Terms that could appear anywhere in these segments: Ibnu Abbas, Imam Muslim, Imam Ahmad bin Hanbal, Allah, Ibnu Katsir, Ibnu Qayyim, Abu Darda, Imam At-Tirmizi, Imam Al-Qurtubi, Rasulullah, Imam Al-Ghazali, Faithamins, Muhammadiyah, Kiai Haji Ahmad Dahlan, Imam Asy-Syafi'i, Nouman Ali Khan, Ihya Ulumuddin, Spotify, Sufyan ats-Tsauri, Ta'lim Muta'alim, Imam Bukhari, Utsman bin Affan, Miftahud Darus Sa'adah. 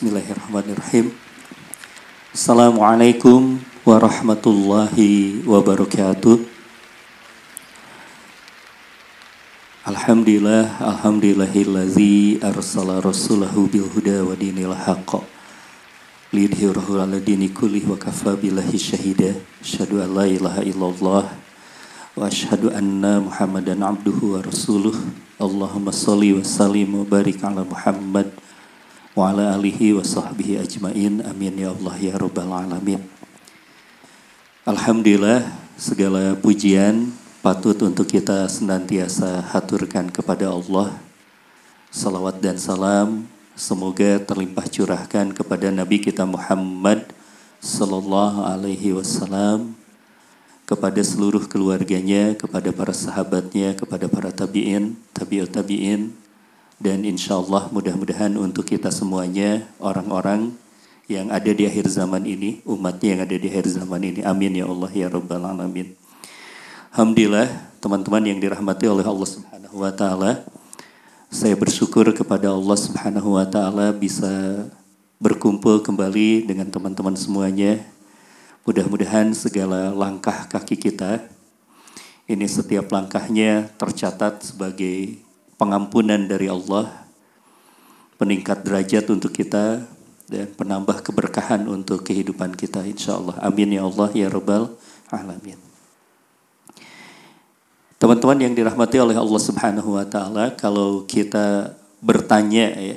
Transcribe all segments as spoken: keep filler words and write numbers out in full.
Bismillahirrahmanirrahim. Assalamualaikum warahmatullahi wabarakatuh. Alhamdulillah, alhamdulillahillazi arsala rasulahu bilhuda wa dinil haqq lidhhirahu ala dini kullih wa kafa billahi syahida. Asyhadu an la ilaha illallah wa asyhadu anna Muhammadan abduhu wa rasuluh. Allahumma shalli wa sallim wa barik ala Muhammad wa ala alihi wa sahbihi ajmain. Amin ya Allah ya rabbal alamin. Alhamdulillah, segala pujian patut untuk kita senantiasa haturkan kepada Allah. Salawat dan salam semoga terlimpah curahkan kepada Nabi kita Muhammad sallallahu alaihi wasallam, kepada seluruh keluarganya, kepada para sahabatnya, kepada para tabi'in, tabi'ut tabi'in, dan insya Allah mudah-mudahan untuk kita semuanya, orang-orang yang ada di akhir zaman ini, umatnya yang ada di akhir zaman ini. Amin ya Allah ya rabbal alamin. Alhamdulillah, teman-teman yang dirahmati oleh Allah Subhanahu wa taala. Saya bersyukur kepada Allah Subhanahu wa taala bisa berkumpul kembali dengan teman-teman semuanya. Mudah-mudahan segala langkah kaki kita ini setiap langkahnya tercatat sebagai pengampunan dari Allah, peningkat derajat untuk kita dan penambah keberkahan untuk kehidupan kita insyaallah. Amin ya Allah ya rabbal alamin. Teman-teman yang dirahmati oleh Allah Subhanahu wa taala, kalau kita bertanya ya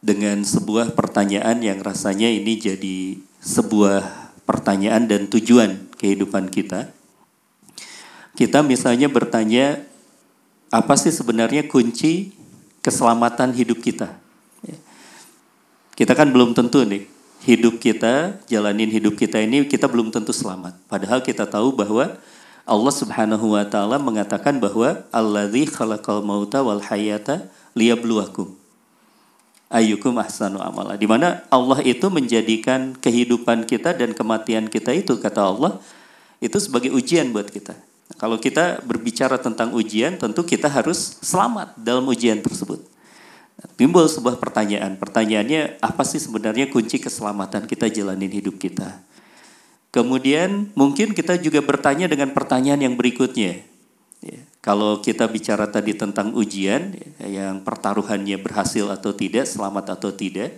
dengan sebuah pertanyaan yang rasanya ini jadi sebuah pertanyaan dan tujuan kehidupan kita. Kita misalnya bertanya, apa sih sebenarnya kunci keselamatan hidup kita? Kita kan belum tentu nih, hidup kita, jalanin hidup kita ini kita belum tentu selamat. Padahal kita tahu bahwa Allah Subhanahu wa taala mengatakan bahwa allazi khalaqal mauta wal hayata liyabluwakum ayyukum ahsanu amala. Di mana Allah itu menjadikan kehidupan kita dan kematian kita itu, kata Allah, itu sebagai ujian buat kita. Nah, kalau kita berbicara tentang ujian, tentu kita harus selamat dalam ujian tersebut. Nah, timbul sebuah pertanyaan. Pertanyaannya, apa sih sebenarnya kunci keselamatan kita jalanin hidup kita? Kemudian mungkin kita juga bertanya dengan pertanyaan yang berikutnya. Ya, kalau kita bicara tadi tentang ujian, ya, yang pertaruhannya berhasil atau tidak, selamat atau tidak,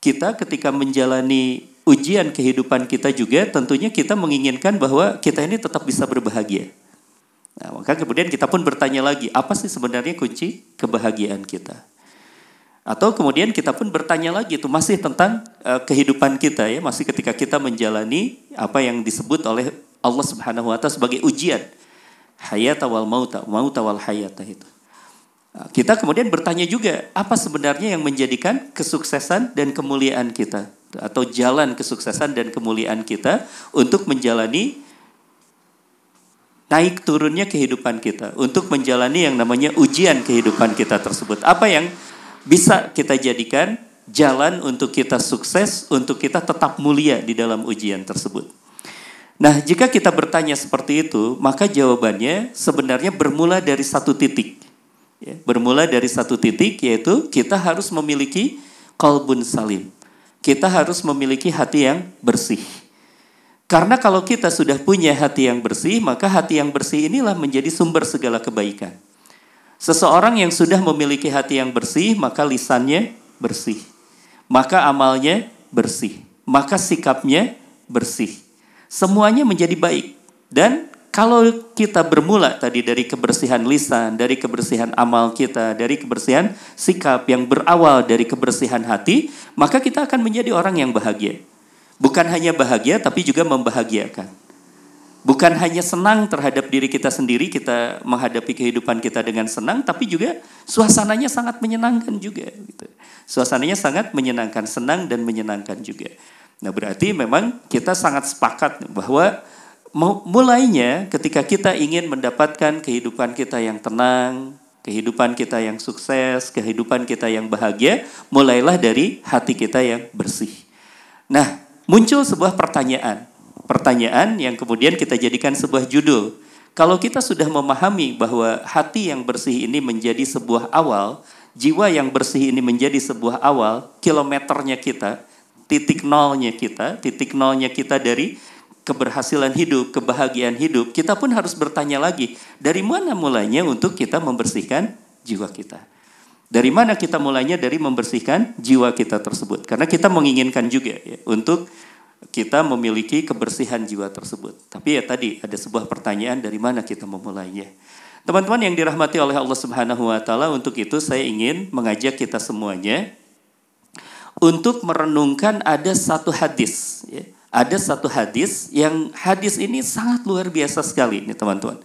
kita ketika menjalani ujian kehidupan kita juga tentunya kita menginginkan bahwa kita ini tetap bisa berbahagia. Nah, maka kemudian kita pun bertanya lagi, apa sih sebenarnya kunci kebahagiaan kita? Atau kemudian kita pun bertanya lagi, itu masih tentang uh, kehidupan kita ya, masih ketika kita menjalani apa yang disebut oleh Allah Subhanahu wa taala sebagai ujian. Hayata wal mauta, mauta wal hayata itu. Kita kemudian bertanya juga, apa sebenarnya yang menjadikan kesuksesan dan kemuliaan kita, atau jalan kesuksesan dan kemuliaan kita untuk menjalani naik turunnya kehidupan kita, untuk menjalani yang namanya ujian kehidupan kita tersebut. Apa yang bisa kita jadikan jalan untuk kita sukses, untuk kita tetap mulia di dalam ujian tersebut. Nah, jika kita bertanya seperti itu, maka jawabannya sebenarnya bermula dari satu titik. Ya, bermula dari satu titik, yaitu kita harus memiliki qalbun salim. Kita harus memiliki hati yang bersih. Karena kalau kita sudah punya hati yang bersih, maka hati yang bersih inilah menjadi sumber segala kebaikan. Seseorang yang sudah memiliki hati yang bersih, maka lisannya bersih. Maka amalnya bersih. Maka sikapnya bersih. Semuanya menjadi baik. Dan kalau kita bermula tadi dari kebersihan lisan, dari kebersihan amal kita, dari kebersihan sikap yang berawal dari kebersihan hati, maka kita akan menjadi orang yang bahagia. Bukan hanya bahagia, tapi juga membahagiakan. Bukan hanya senang terhadap diri kita sendiri, kita menghadapi kehidupan kita dengan senang, tapi juga suasananya sangat menyenangkan juga. Gitu. Suasananya sangat menyenangkan, senang dan menyenangkan juga. Nah, berarti memang kita sangat sepakat bahwa mulainya ketika kita ingin mendapatkan kehidupan kita yang tenang, kehidupan kita yang sukses, kehidupan kita yang bahagia, mulailah dari hati kita yang bersih. Nah, muncul sebuah pertanyaan. Pertanyaan yang kemudian kita jadikan sebuah judul. Kalau kita sudah memahami bahwa hati yang bersih ini menjadi sebuah awal, jiwa yang bersih ini menjadi sebuah awal, kilometernya kita, titik nolnya kita, titik nolnya kita dari keberhasilan hidup, kebahagiaan hidup, kita pun harus bertanya lagi, dari mana mulainya untuk kita membersihkan jiwa kita? Dari mana kita mulainya dari membersihkan jiwa kita tersebut? Karena kita menginginkan juga ya, untuk kita memiliki kebersihan jiwa tersebut. Tapi ya tadi ada sebuah pertanyaan, dari mana kita memulainya. Teman-teman yang dirahmati oleh Allah Subhanahu wa taala, untuk itu saya ingin mengajak kita semuanya untuk merenungkan ada satu hadis ya. Ada satu hadis yang hadis ini sangat luar biasa sekali nih teman-teman.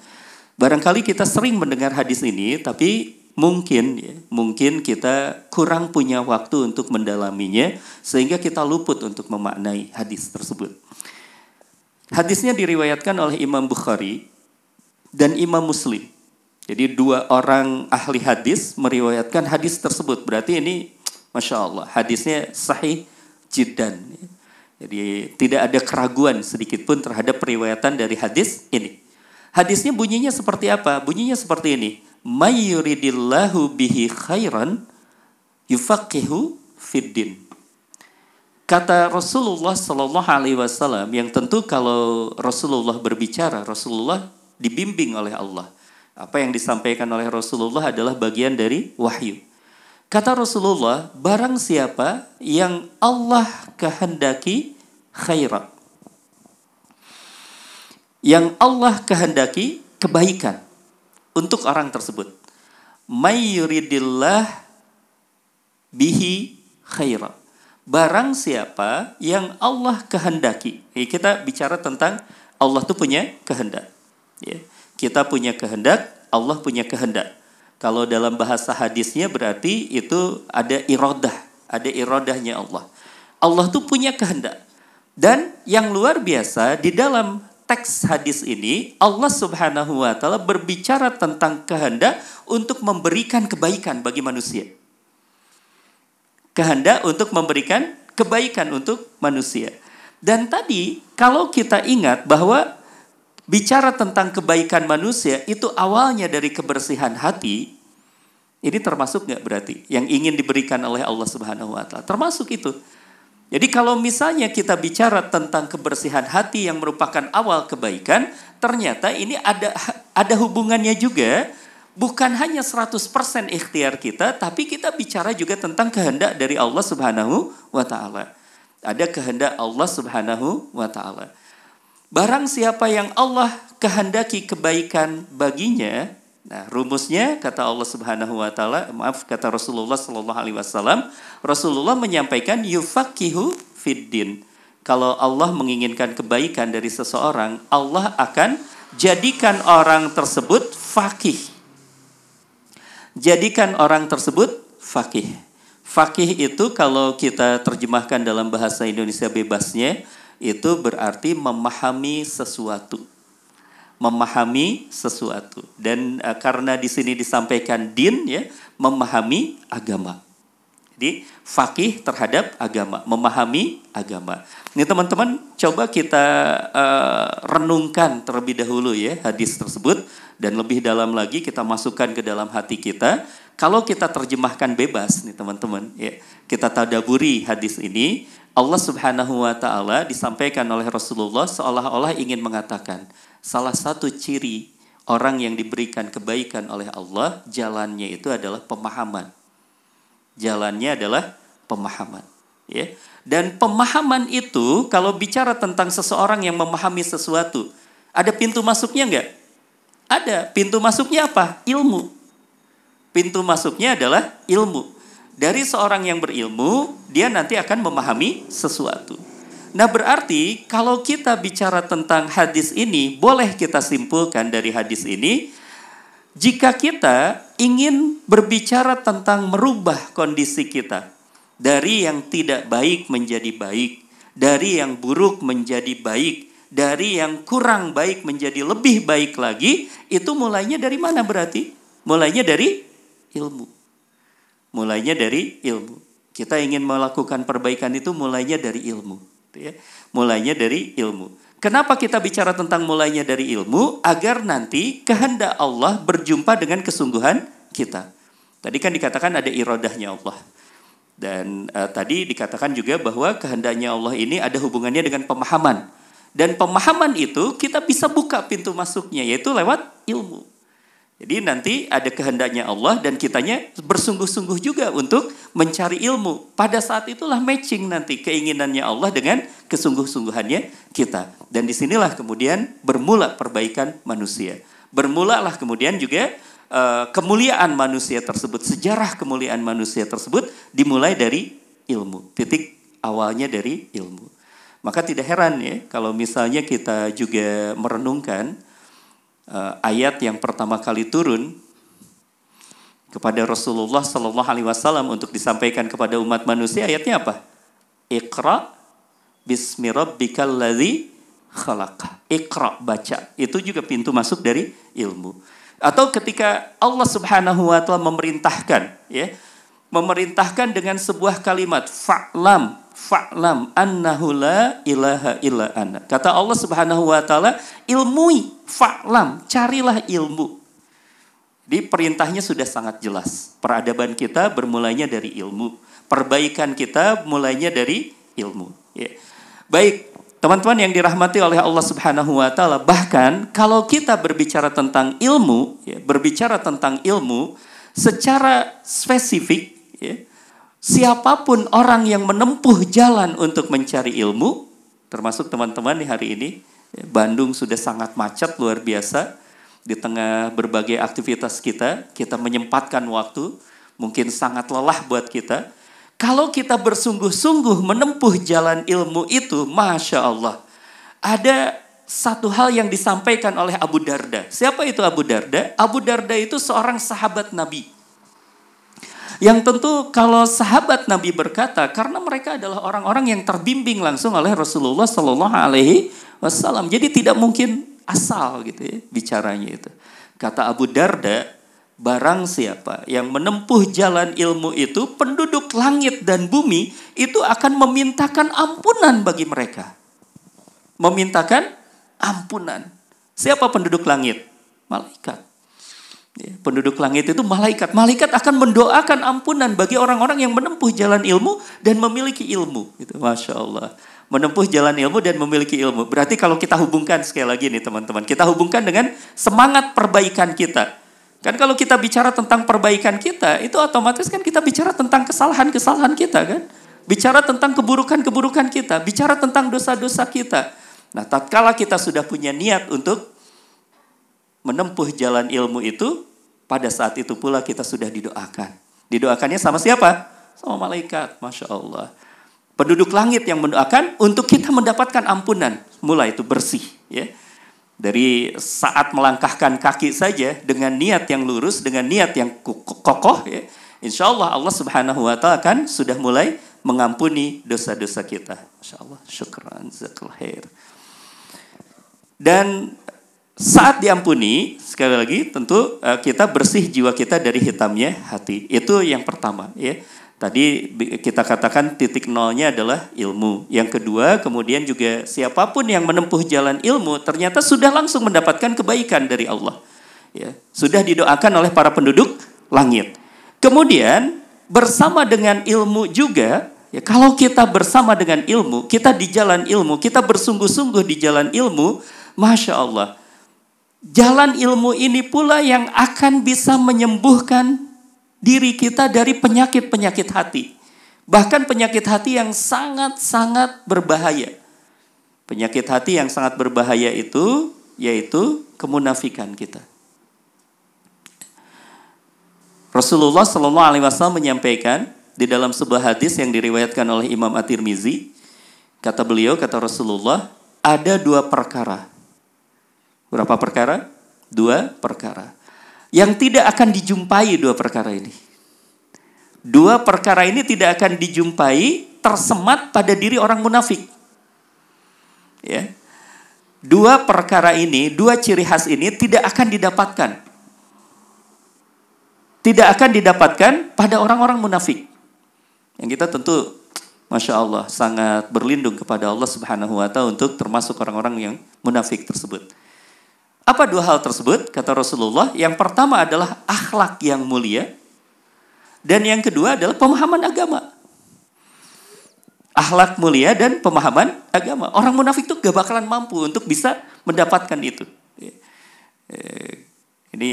Barangkali kita sering mendengar hadis ini, tapi mungkin ya, mungkin kita kurang punya waktu untuk mendalaminya sehingga kita luput untuk memaknai hadis tersebut. Hadisnya diriwayatkan oleh Imam Bukhari dan Imam Muslim. Jadi dua orang ahli hadis meriwayatkan hadis tersebut. Berarti ini Masya Allah hadisnya sahih jiddan. Jadi tidak ada keraguan sedikit pun terhadap periwayatan dari hadis ini. Hadisnya bunyinya seperti apa? Bunyinya seperti ini. May yuridillahu bihi khairan yufaqihu fiddin. Kata Rasulullah sallallahu alaihi wasallam, yang tentu kalau Rasulullah berbicara, Rasulullah dibimbing oleh Allah. Apa yang disampaikan oleh Rasulullah adalah bagian dari wahyu. Kata Rasulullah, barang siapa yang Allah kehendaki khairan, yang Allah kehendaki kebaikan untuk orang tersebut, may yuridillah bihi khairan. Barang siapa yang Allah kehendaki. Kita bicara tentang Allah tuh punya kehendak. Kita punya kehendak, Allah punya kehendak. Kalau dalam bahasa hadisnya berarti itu ada iradah, ada iradahnya Allah. Allah tuh punya kehendak. Dan yang luar biasa di dalam teks hadis ini, Allah Subhanahu wa taala berbicara tentang kehendak untuk memberikan kebaikan bagi manusia. Kehendak untuk memberikan kebaikan untuk manusia. Dan tadi kalau kita ingat bahwa bicara tentang kebaikan manusia itu awalnya dari kebersihan hati, ini termasuk nggak berarti yang ingin diberikan oleh Allah Subhanahu wa taala? Termasuk itu. Jadi kalau misalnya kita bicara tentang kebersihan hati yang merupakan awal kebaikan, ternyata ini ada ada hubungannya juga, bukan hanya seratus persen ikhtiar kita, tapi kita bicara juga tentang kehendak dari Allah Subhanahu wa taala. Ada kehendak Allah Subhanahu wa taala. Barang siapa yang Allah kehendaki kebaikan baginya, nah rumusnya kata Allah Subhanahu wa taala, maaf kata Rasulullah sallallahu alaihi wasallam, Rasulullah menyampaikan yufaqihu fiddin. Kalau Allah menginginkan kebaikan dari seseorang, Allah akan jadikan orang tersebut faqih. Jadikan orang tersebut faqih. Faqih itu kalau kita terjemahkan dalam bahasa Indonesia bebasnya, itu berarti memahami sesuatu. Memahami sesuatu. Dan e, karena di sini disampaikan din ya, memahami agama. Jadi faqih terhadap agama, memahami agama. Ini teman-teman coba kita e, renungkan terlebih dahulu ya hadis tersebut, dan lebih dalam lagi kita masukkan ke dalam hati kita. Kalau kita terjemahkan bebas nih teman-teman ya, kita tadaburi hadis ini, Allah Subhanahu wa taala disampaikan oleh Rasulullah seolah-olah ingin mengatakan, salah satu ciri orang yang diberikan kebaikan oleh Allah, jalannya itu adalah pemahaman. Jalannya adalah pemahaman. Ya. Dan pemahaman itu, kalau bicara tentang seseorang yang memahami sesuatu, ada pintu masuknya enggak? Ada. Pintu masuknya apa? Ilmu. Pintu masuknya adalah ilmu. Dari seorang yang berilmu, dia nanti akan memahami sesuatu. Nah berarti kalau kita bicara tentang hadis ini, boleh kita simpulkan dari hadis ini, jika kita ingin berbicara tentang merubah kondisi kita, dari yang tidak baik menjadi baik, dari yang buruk menjadi baik, dari yang kurang baik menjadi lebih baik lagi, itu mulainya dari mana berarti? Mulainya dari ilmu. Mulainya dari ilmu. Kita ingin melakukan perbaikan itu mulainya dari ilmu. Ya, mulainya dari ilmu. Kenapa kita bicara tentang mulainya dari ilmu? Agar nanti kehendak Allah berjumpa dengan kesungguhan kita. Tadi kan dikatakan ada iradahnya Allah. Dan uh, tadi dikatakan juga bahwa kehendaknya Allah ini ada hubungannya dengan pemahaman. Dan pemahaman itu kita bisa buka pintu masuknya, yaitu lewat ilmu. Jadi nanti ada kehendaknya Allah dan kitanya bersungguh-sungguh juga untuk mencari ilmu. Pada saat itulah matching nanti keinginannya Allah dengan kesungguh-sungguhannya kita. Dan disinilah kemudian bermula perbaikan manusia. Bermulalah kemudian juga uh, kemuliaan manusia tersebut, sejarah kemuliaan manusia tersebut dimulai dari ilmu. Titik awalnya dari ilmu. Maka tidak heran ya kalau misalnya kita juga merenungkan Uh, ayat yang pertama kali turun kepada Rasulullah Sallallahu Alaihi Wasallam untuk disampaikan kepada umat manusia, ayatnya apa? Iqra bismi rabbikal ladzi khalaq. Iqra, baca. Itu juga pintu masuk dari ilmu. Atau ketika Allah Subhanahu Wa Taala memerintahkan, ya, memerintahkan dengan sebuah kalimat fa'lam. Fa'lam annahu la ilaha illa ana. Kata Allah Subhanahu wa taala, ilmui, fa'lam, carilah ilmu. Di perintahnya sudah sangat jelas. Peradaban kita bermulainya dari ilmu. Perbaikan kita mulainya dari ilmu. Ya. Baik, teman-teman yang dirahmati oleh Allah Subhanahu wa taala, bahkan kalau kita berbicara tentang ilmu, ya, berbicara tentang ilmu secara spesifik, ya, siapapun orang yang menempuh jalan untuk mencari ilmu, termasuk teman-teman di hari ini, Bandung sudah sangat macet luar biasa. Di tengah berbagai aktivitas kita, kita menyempatkan waktu, mungkin sangat lelah buat kita. Kalau kita bersungguh-sungguh menempuh jalan ilmu itu, Masya Allah, ada satu hal yang disampaikan oleh Abu Darda. Siapa itu Abu Darda? Abu Darda itu seorang sahabat Nabi. Yang tentu kalau sahabat Nabi berkata, karena mereka adalah orang-orang yang terbimbing langsung oleh Rasulullah Sallallahu Alaihi Wasallam, jadi tidak mungkin asal gitu ya, bicaranya itu. Kata Abu Darda, barang siapa yang menempuh jalan ilmu itu, penduduk langit dan bumi itu akan memintakan ampunan bagi mereka. Memintakan ampunan. Siapa penduduk langit? Malaikat. Penduduk langit itu malaikat. Malaikat akan mendoakan ampunan bagi orang-orang yang menempuh jalan ilmu dan memiliki ilmu. Gitu. Masya Allah. Menempuh jalan ilmu dan memiliki ilmu. Berarti kalau kita hubungkan sekali lagi nih teman-teman. Kita hubungkan dengan semangat perbaikan kita. Kan kalau kita bicara tentang perbaikan kita, itu otomatis kan kita bicara tentang kesalahan-kesalahan kita kan. Bicara tentang keburukan-keburukan kita. Bicara tentang dosa-dosa kita. Nah tatkala kita sudah punya niat untuk menempuh jalan ilmu itu, pada saat itu pula kita sudah didoakan. Didoakannya sama siapa? Sama malaikat, Masya Allah. Penduduk langit yang mendoakan untuk kita mendapatkan ampunan. Mulai itu bersih. Ya. Dari saat melangkahkan kaki saja, dengan niat yang lurus, dengan niat yang kokoh, ya, insya Allah Allah Subhanahu Wa Ta'ala akan sudah mulai mengampuni dosa-dosa kita. Masya Allah, syukran, zakal khair. Dan saat diampuni, sekali lagi tentu kita bersih jiwa kita dari hitamnya hati. Itu yang pertama ya. Tadi kita katakan titik nolnya adalah ilmu. Yang kedua kemudian juga siapapun yang menempuh jalan ilmu ternyata sudah langsung mendapatkan kebaikan dari Allah. Ya, sudah didoakan oleh para penduduk langit. Kemudian bersama dengan ilmu juga, ya, kalau kita bersama dengan ilmu, kita di jalan ilmu, kita bersungguh-sungguh di jalan ilmu, Masya Allah. Jalan ilmu ini pula yang akan bisa menyembuhkan diri kita dari penyakit-penyakit hati. Bahkan penyakit hati yang sangat-sangat berbahaya. Penyakit hati yang sangat berbahaya itu yaitu kemunafikan kita. Rasulullah Sallallahu Alaihi Wasallam menyampaikan di dalam sebuah hadis yang diriwayatkan oleh Imam At-Tirmizi, kata beliau, kata Rasulullah, ada dua perkara. Berapa perkara? Dua perkara. Yang tidak akan dijumpai dua perkara ini. Dua perkara ini tidak akan dijumpai, tersemat pada diri orang munafik. Ya. Dua perkara ini, dua ciri khas ini tidak akan didapatkan. Tidak akan didapatkan pada orang-orang munafik. Yang kita tentu, Masya Allah, sangat berlindung kepada Allah Subhanahu wa Ta'ala untuk termasuk orang-orang yang munafik tersebut. Apa dua hal tersebut? Kata Rasulullah, yang pertama adalah akhlak yang mulia, dan yang kedua adalah pemahaman agama. Akhlak mulia dan pemahaman agama. Orang munafik itu gak bakalan mampu untuk bisa mendapatkan itu. Ini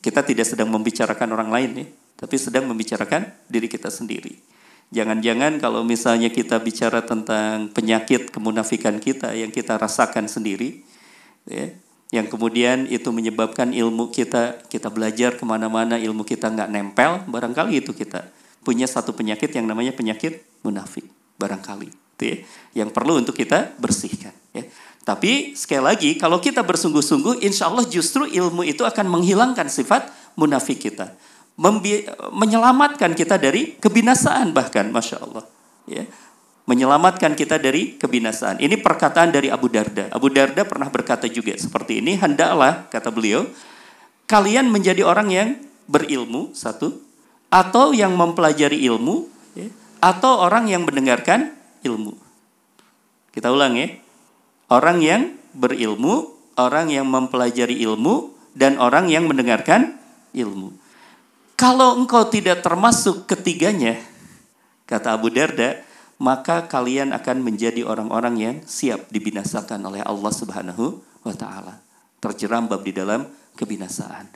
kita tidak sedang membicarakan orang lain, ya, tapi sedang membicarakan diri kita sendiri. Jangan-jangan kalau misalnya kita bicara tentang penyakit kemunafikan kita yang kita rasakan sendiri, ya, yang kemudian itu menyebabkan ilmu kita, kita belajar kemana-mana, ilmu kita nggak nempel, barangkali itu kita punya satu penyakit yang namanya penyakit munafik, barangkali, gitu ya, yang perlu untuk kita bersihkan. Ya. Tapi sekali lagi, kalau kita bersungguh-sungguh, insya Allah justru ilmu itu akan menghilangkan sifat munafik kita, Membi- menyelamatkan kita dari kebinasaan bahkan, Masya Allah. Ya. Menyelamatkan kita dari kebinasaan. Ini perkataan dari Abu Darda. Abu Darda pernah berkata juga seperti ini, hendaklah, kata beliau, kalian menjadi orang yang berilmu, satu, atau yang mempelajari ilmu, ya, atau orang yang mendengarkan ilmu. Kita ulang ya. Orang yang berilmu, orang yang mempelajari ilmu, dan orang yang mendengarkan ilmu. Kalau engkau tidak termasuk ketiganya, kata Abu Darda, maka kalian akan menjadi orang-orang yang siap dibinasakan oleh Allah Subhanahu wa Ta'ala, terjerambab di dalam kebinasaan.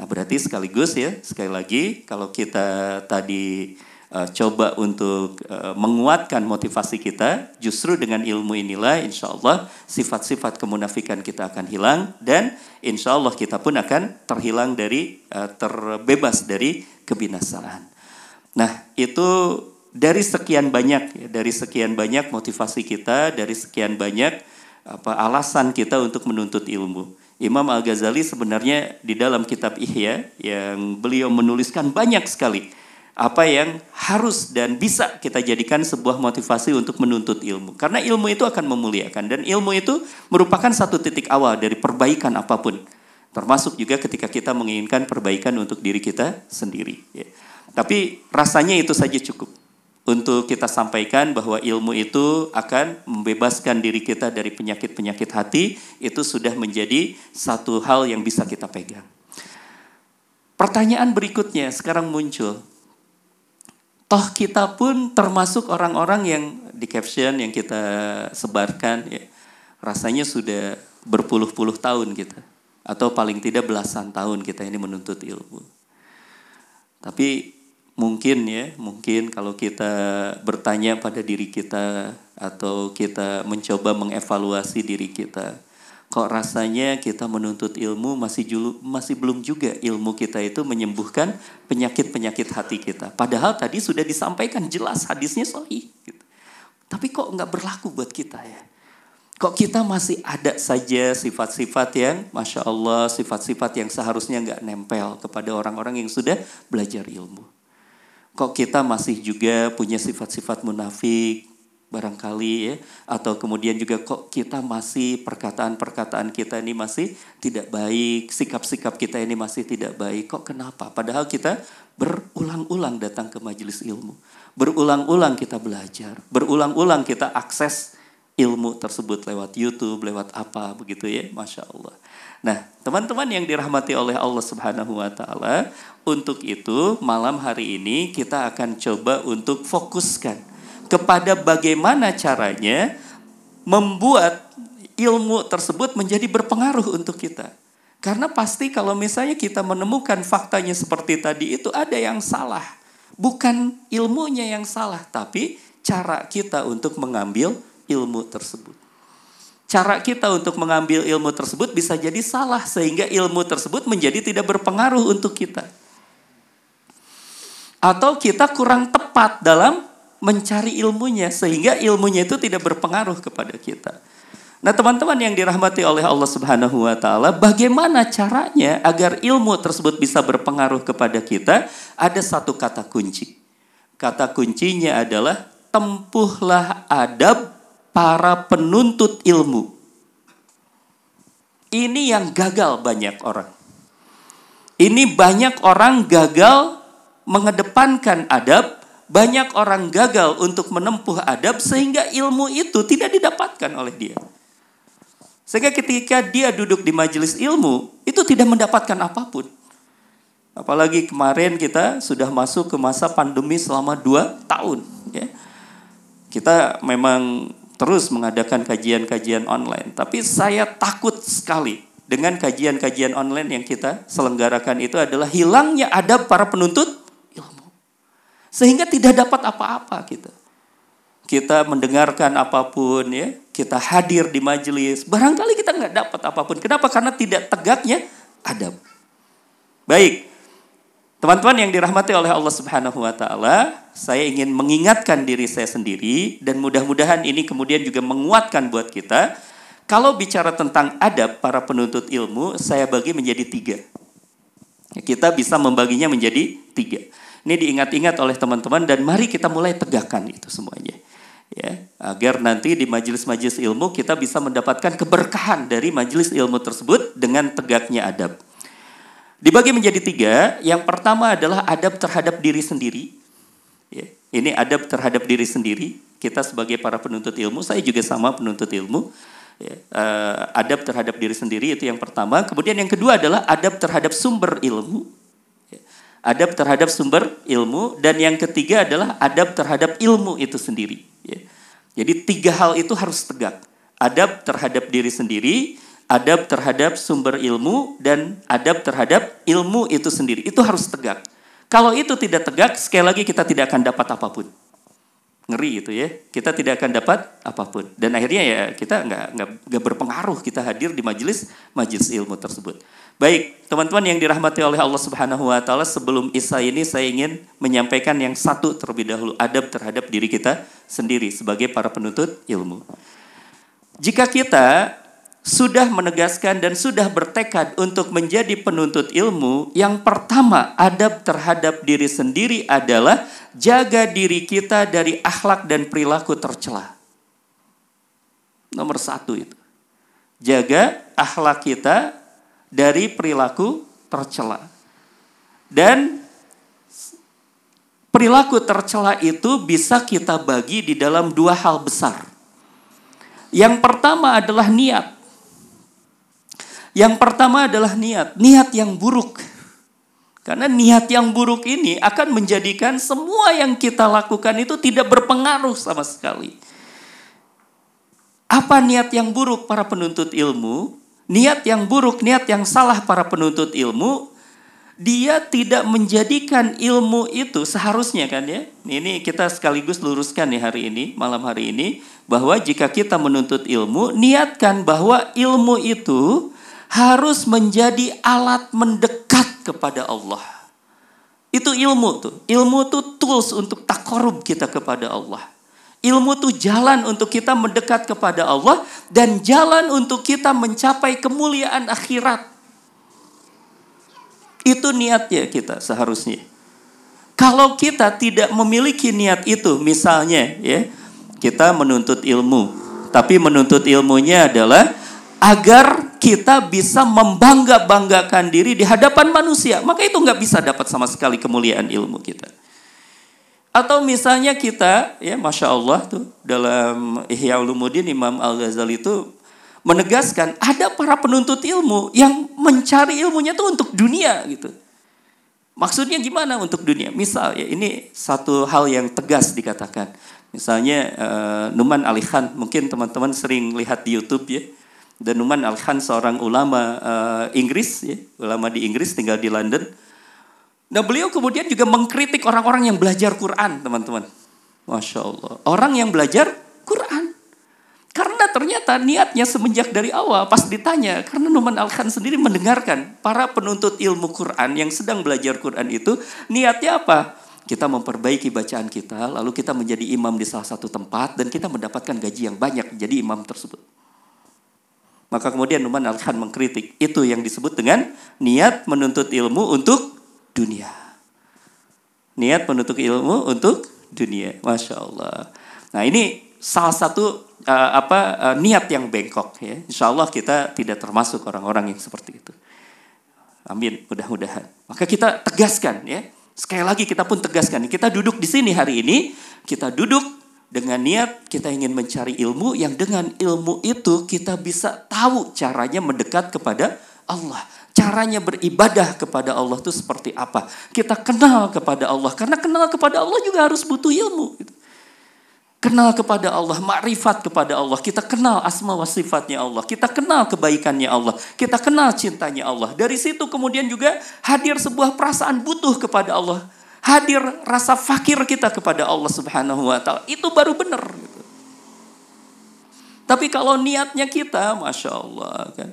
Nah, berarti sekaligus ya, sekali lagi kalau kita tadi uh, coba untuk uh, menguatkan motivasi kita, justru dengan ilmu inilah insya Allah sifat-sifat kemunafikan kita akan hilang, dan insya Allah kita pun akan terhilang dari, uh, terbebas dari kebinasaan. Nah, itu dari sekian banyak, dari sekian banyak motivasi kita, dari sekian banyak apa, alasan kita untuk menuntut ilmu. Imam Al-Ghazali sebenarnya di dalam kitab Ihya, yang beliau menuliskan banyak sekali apa yang harus dan bisa kita jadikan sebuah motivasi untuk menuntut ilmu. Karena ilmu itu akan memuliakan, dan ilmu itu merupakan satu titik awal dari perbaikan apapun. Termasuk juga ketika kita menginginkan perbaikan untuk diri kita sendiri. Ya. Tapi rasanya itu saja cukup untuk kita sampaikan bahwa ilmu itu akan membebaskan diri kita dari penyakit-penyakit hati. Itu sudah menjadi satu hal yang bisa kita pegang. Pertanyaan berikutnya sekarang muncul. Toh kita pun termasuk orang-orang yang di caption yang kita sebarkan, ya, rasanya sudah berpuluh-puluh tahun kita, atau paling tidak belasan tahun kita ini menuntut ilmu. Tapi mungkin ya, mungkin kalau kita bertanya pada diri kita atau kita mencoba mengevaluasi diri kita, kok rasanya kita menuntut ilmu masih julu, masih belum juga ilmu kita itu menyembuhkan penyakit-penyakit hati kita. Padahal tadi sudah disampaikan jelas hadisnya sahih. Gitu. Tapi kok nggak berlaku buat kita ya? Kok kita masih ada saja sifat-sifat yang, Masya Allah, sifat-sifat yang seharusnya nggak nempel kepada orang-orang yang sudah belajar ilmu. Kok kita masih juga punya sifat-sifat munafik barangkali ya, atau kemudian juga kok kita masih perkataan-perkataan kita ini masih tidak baik, sikap-sikap kita ini masih tidak baik, kok kenapa? Padahal kita berulang-ulang datang ke majelis ilmu, berulang-ulang kita belajar, berulang-ulang kita akses ilmu tersebut lewat YouTube, lewat apa begitu ya, Masya Allah. Nah, teman-teman yang dirahmati oleh Allah Subhanahu wa Ta'ala, untuk itu malam hari ini kita akan coba untuk fokuskan kepada bagaimana caranya membuat ilmu tersebut menjadi berpengaruh untuk kita. Karena pasti kalau misalnya kita menemukan faktanya seperti tadi itu ada yang salah. Bukan ilmunya yang salah, tapi cara kita untuk mengambil ilmu tersebut. Cara kita untuk mengambil ilmu tersebut bisa jadi salah, sehingga ilmu tersebut menjadi tidak berpengaruh untuk kita. Atau kita kurang tepat dalam mencari ilmunya, sehingga ilmunya itu tidak berpengaruh kepada kita. Nah, teman-teman yang dirahmati oleh Allah Subhanahu wa Ta'ala, bagaimana caranya agar ilmu tersebut bisa berpengaruh kepada kita? Ada satu kata kunci. Kata kuncinya adalah tempuhlah adab para penuntut ilmu. Ini yang gagal banyak orang. Ini banyak orang gagal mengedepankan adab, banyak orang gagal untuk menempuh adab sehingga ilmu itu tidak didapatkan oleh dia. Sehingga ketika dia duduk di majelis ilmu, itu tidak mendapatkan apapun. Apalagi kemarin kita sudah masuk ke masa pandemi selama dua tahun. Ya. Kita memang terus mengadakan kajian-kajian online. Tapi saya takut sekali dengan kajian-kajian online yang kita selenggarakan itu adalah hilangnya adab para penuntut ilmu. Sehingga tidak dapat apa-apa kita. Kita mendengarkan apapun, ya, kita hadir di majelis. Barangkali kita nggak dapat apapun. Kenapa? Karena tidak tegaknya adab. Baik, teman-teman yang dirahmati oleh Allah Subhanahu Wa Taala, saya ingin mengingatkan diri saya sendiri dan mudah-mudahan ini kemudian juga menguatkan buat kita. Kalau bicara tentang adab para penuntut ilmu, saya bagi menjadi tiga. Kita bisa membaginya menjadi tiga. Ini diingat-ingat oleh teman-teman dan mari kita mulai tegakkan itu semuanya. Ya, agar nanti di majelis-majelis ilmu kita bisa mendapatkan keberkahan dari majelis ilmu tersebut dengan tegaknya adab. Dibagi menjadi tiga, yang pertama adalah adab terhadap diri sendiri. Ya, ini adab terhadap diri sendiri, kita sebagai para penuntut ilmu, saya juga sama penuntut ilmu. Ya, eh, adab terhadap diri sendiri itu yang pertama. Kemudian yang kedua adalah adab terhadap sumber ilmu. Adab terhadap sumber ilmu. Dan yang ketiga adalah adab terhadap ilmu itu sendiri. Ya. Jadi tiga hal itu harus tegak. Adab terhadap diri sendiri, adab terhadap sumber ilmu, dan adab terhadap ilmu itu sendiri. Itu harus tegak. Kalau itu tidak tegak, sekali lagi kita tidak akan dapat apapun. Ngeri itu ya. Kita tidak akan dapat apapun. Dan akhirnya ya kita nggak, nggak, nggak berpengaruh kita hadir di majelis majelis ilmu tersebut. Baik, teman-teman yang dirahmati oleh Allah Subhanahu Wa Taala, sebelum Isya ini saya ingin menyampaikan yang satu terlebih dahulu, adab terhadap diri kita sendiri sebagai para penuntut ilmu. Jika kita sudah menegaskan dan sudah bertekad untuk menjadi penuntut ilmu, yang pertama adab terhadap diri sendiri adalah jaga diri kita dari akhlak dan perilaku tercela. Nomor satu itu, jaga akhlak kita dari perilaku tercela. Dan perilaku tercela itu bisa kita bagi di dalam dua hal besar. Yang pertama adalah niat. Yang pertama adalah niat, niat yang buruk. Karena niat yang buruk ini akan menjadikan semua yang kita lakukan itu tidak berpengaruh sama sekali. Apa niat yang buruk para penuntut ilmu? Niat yang buruk, niat yang salah para penuntut ilmu, dia tidak menjadikan ilmu itu seharusnya kan ya. Ini kita sekaligus luruskan ya hari ini, malam hari ini, bahwa jika kita menuntut ilmu, niatkan bahwa ilmu itu harus menjadi alat mendekat kepada Allah. Itu ilmu tuh. Ilmu tuh tools untuk takorub kita kepada Allah. Ilmu itu jalan untuk kita mendekat kepada Allah dan jalan untuk kita mencapai kemuliaan akhirat. Itu niatnya kita seharusnya. Kalau kita tidak memiliki niat itu, misalnya ya, kita menuntut ilmu, tapi menuntut ilmunya adalah agar kita bisa membangga-banggakan diri di hadapan manusia, maka itu nggak bisa dapat sama sekali kemuliaan ilmu kita. Atau misalnya kita, ya Masya Allah tuh dalam Ihya Ulumuddin Imam Al-Ghazali itu menegaskan ada para penuntut ilmu yang mencari ilmunya tuh untuk dunia gitu. Maksudnya gimana untuk dunia? Misal ya ini satu hal yang tegas dikatakan. Misalnya uh, Nouman Ali Khan, mungkin teman-teman sering lihat di YouTube ya. Dan Nouman Ali Khan seorang ulama uh, Inggris, ya, ulama di Inggris tinggal di London. Nah beliau kemudian juga mengkritik orang-orang yang belajar Quran, teman-teman. Masya Allah. Orang yang belajar Quran. Karena ternyata niatnya semenjak dari awal, pas ditanya, karena Nouman Ali Khan sendiri mendengarkan para penuntut ilmu Quran yang sedang belajar Quran itu, niatnya apa? Kita memperbaiki bacaan kita, lalu kita menjadi imam di salah satu tempat, dan kita mendapatkan gaji yang banyak jadi imam tersebut. Maka kemudian Nouman Ali Khan mengkritik. Itu yang disebut dengan niat menuntut ilmu untuk dunia. Niat penuntut ilmu untuk dunia. Masya Allah. Nah ini salah satu uh, apa uh, niat yang bengkok ya. Insya Allah kita tidak termasuk orang-orang yang seperti itu. Amin, mudah-mudahan. Maka kita tegaskan ya. Sekali lagi kita pun tegaskan, kita duduk di sini hari ini, kita duduk dengan niat kita ingin mencari ilmu yang dengan ilmu itu kita bisa tahu caranya mendekat kepada Allah. Caranya beribadah kepada Allah itu seperti apa. Kita kenal kepada Allah, karena kenal kepada Allah juga harus butuh ilmu. Kenal kepada Allah, makrifat kepada Allah. Kita kenal asma wa sifatnya Allah. Kita kenal kebaikannya Allah. Kita kenal cintanya Allah. Dari situ kemudian juga hadir sebuah perasaan butuh kepada Allah. Hadir rasa fakir kita kepada Allah subhanahu wa ta'ala. Itu baru benar. Gitu. Tapi kalau niatnya kita, Masya Allah. Kan.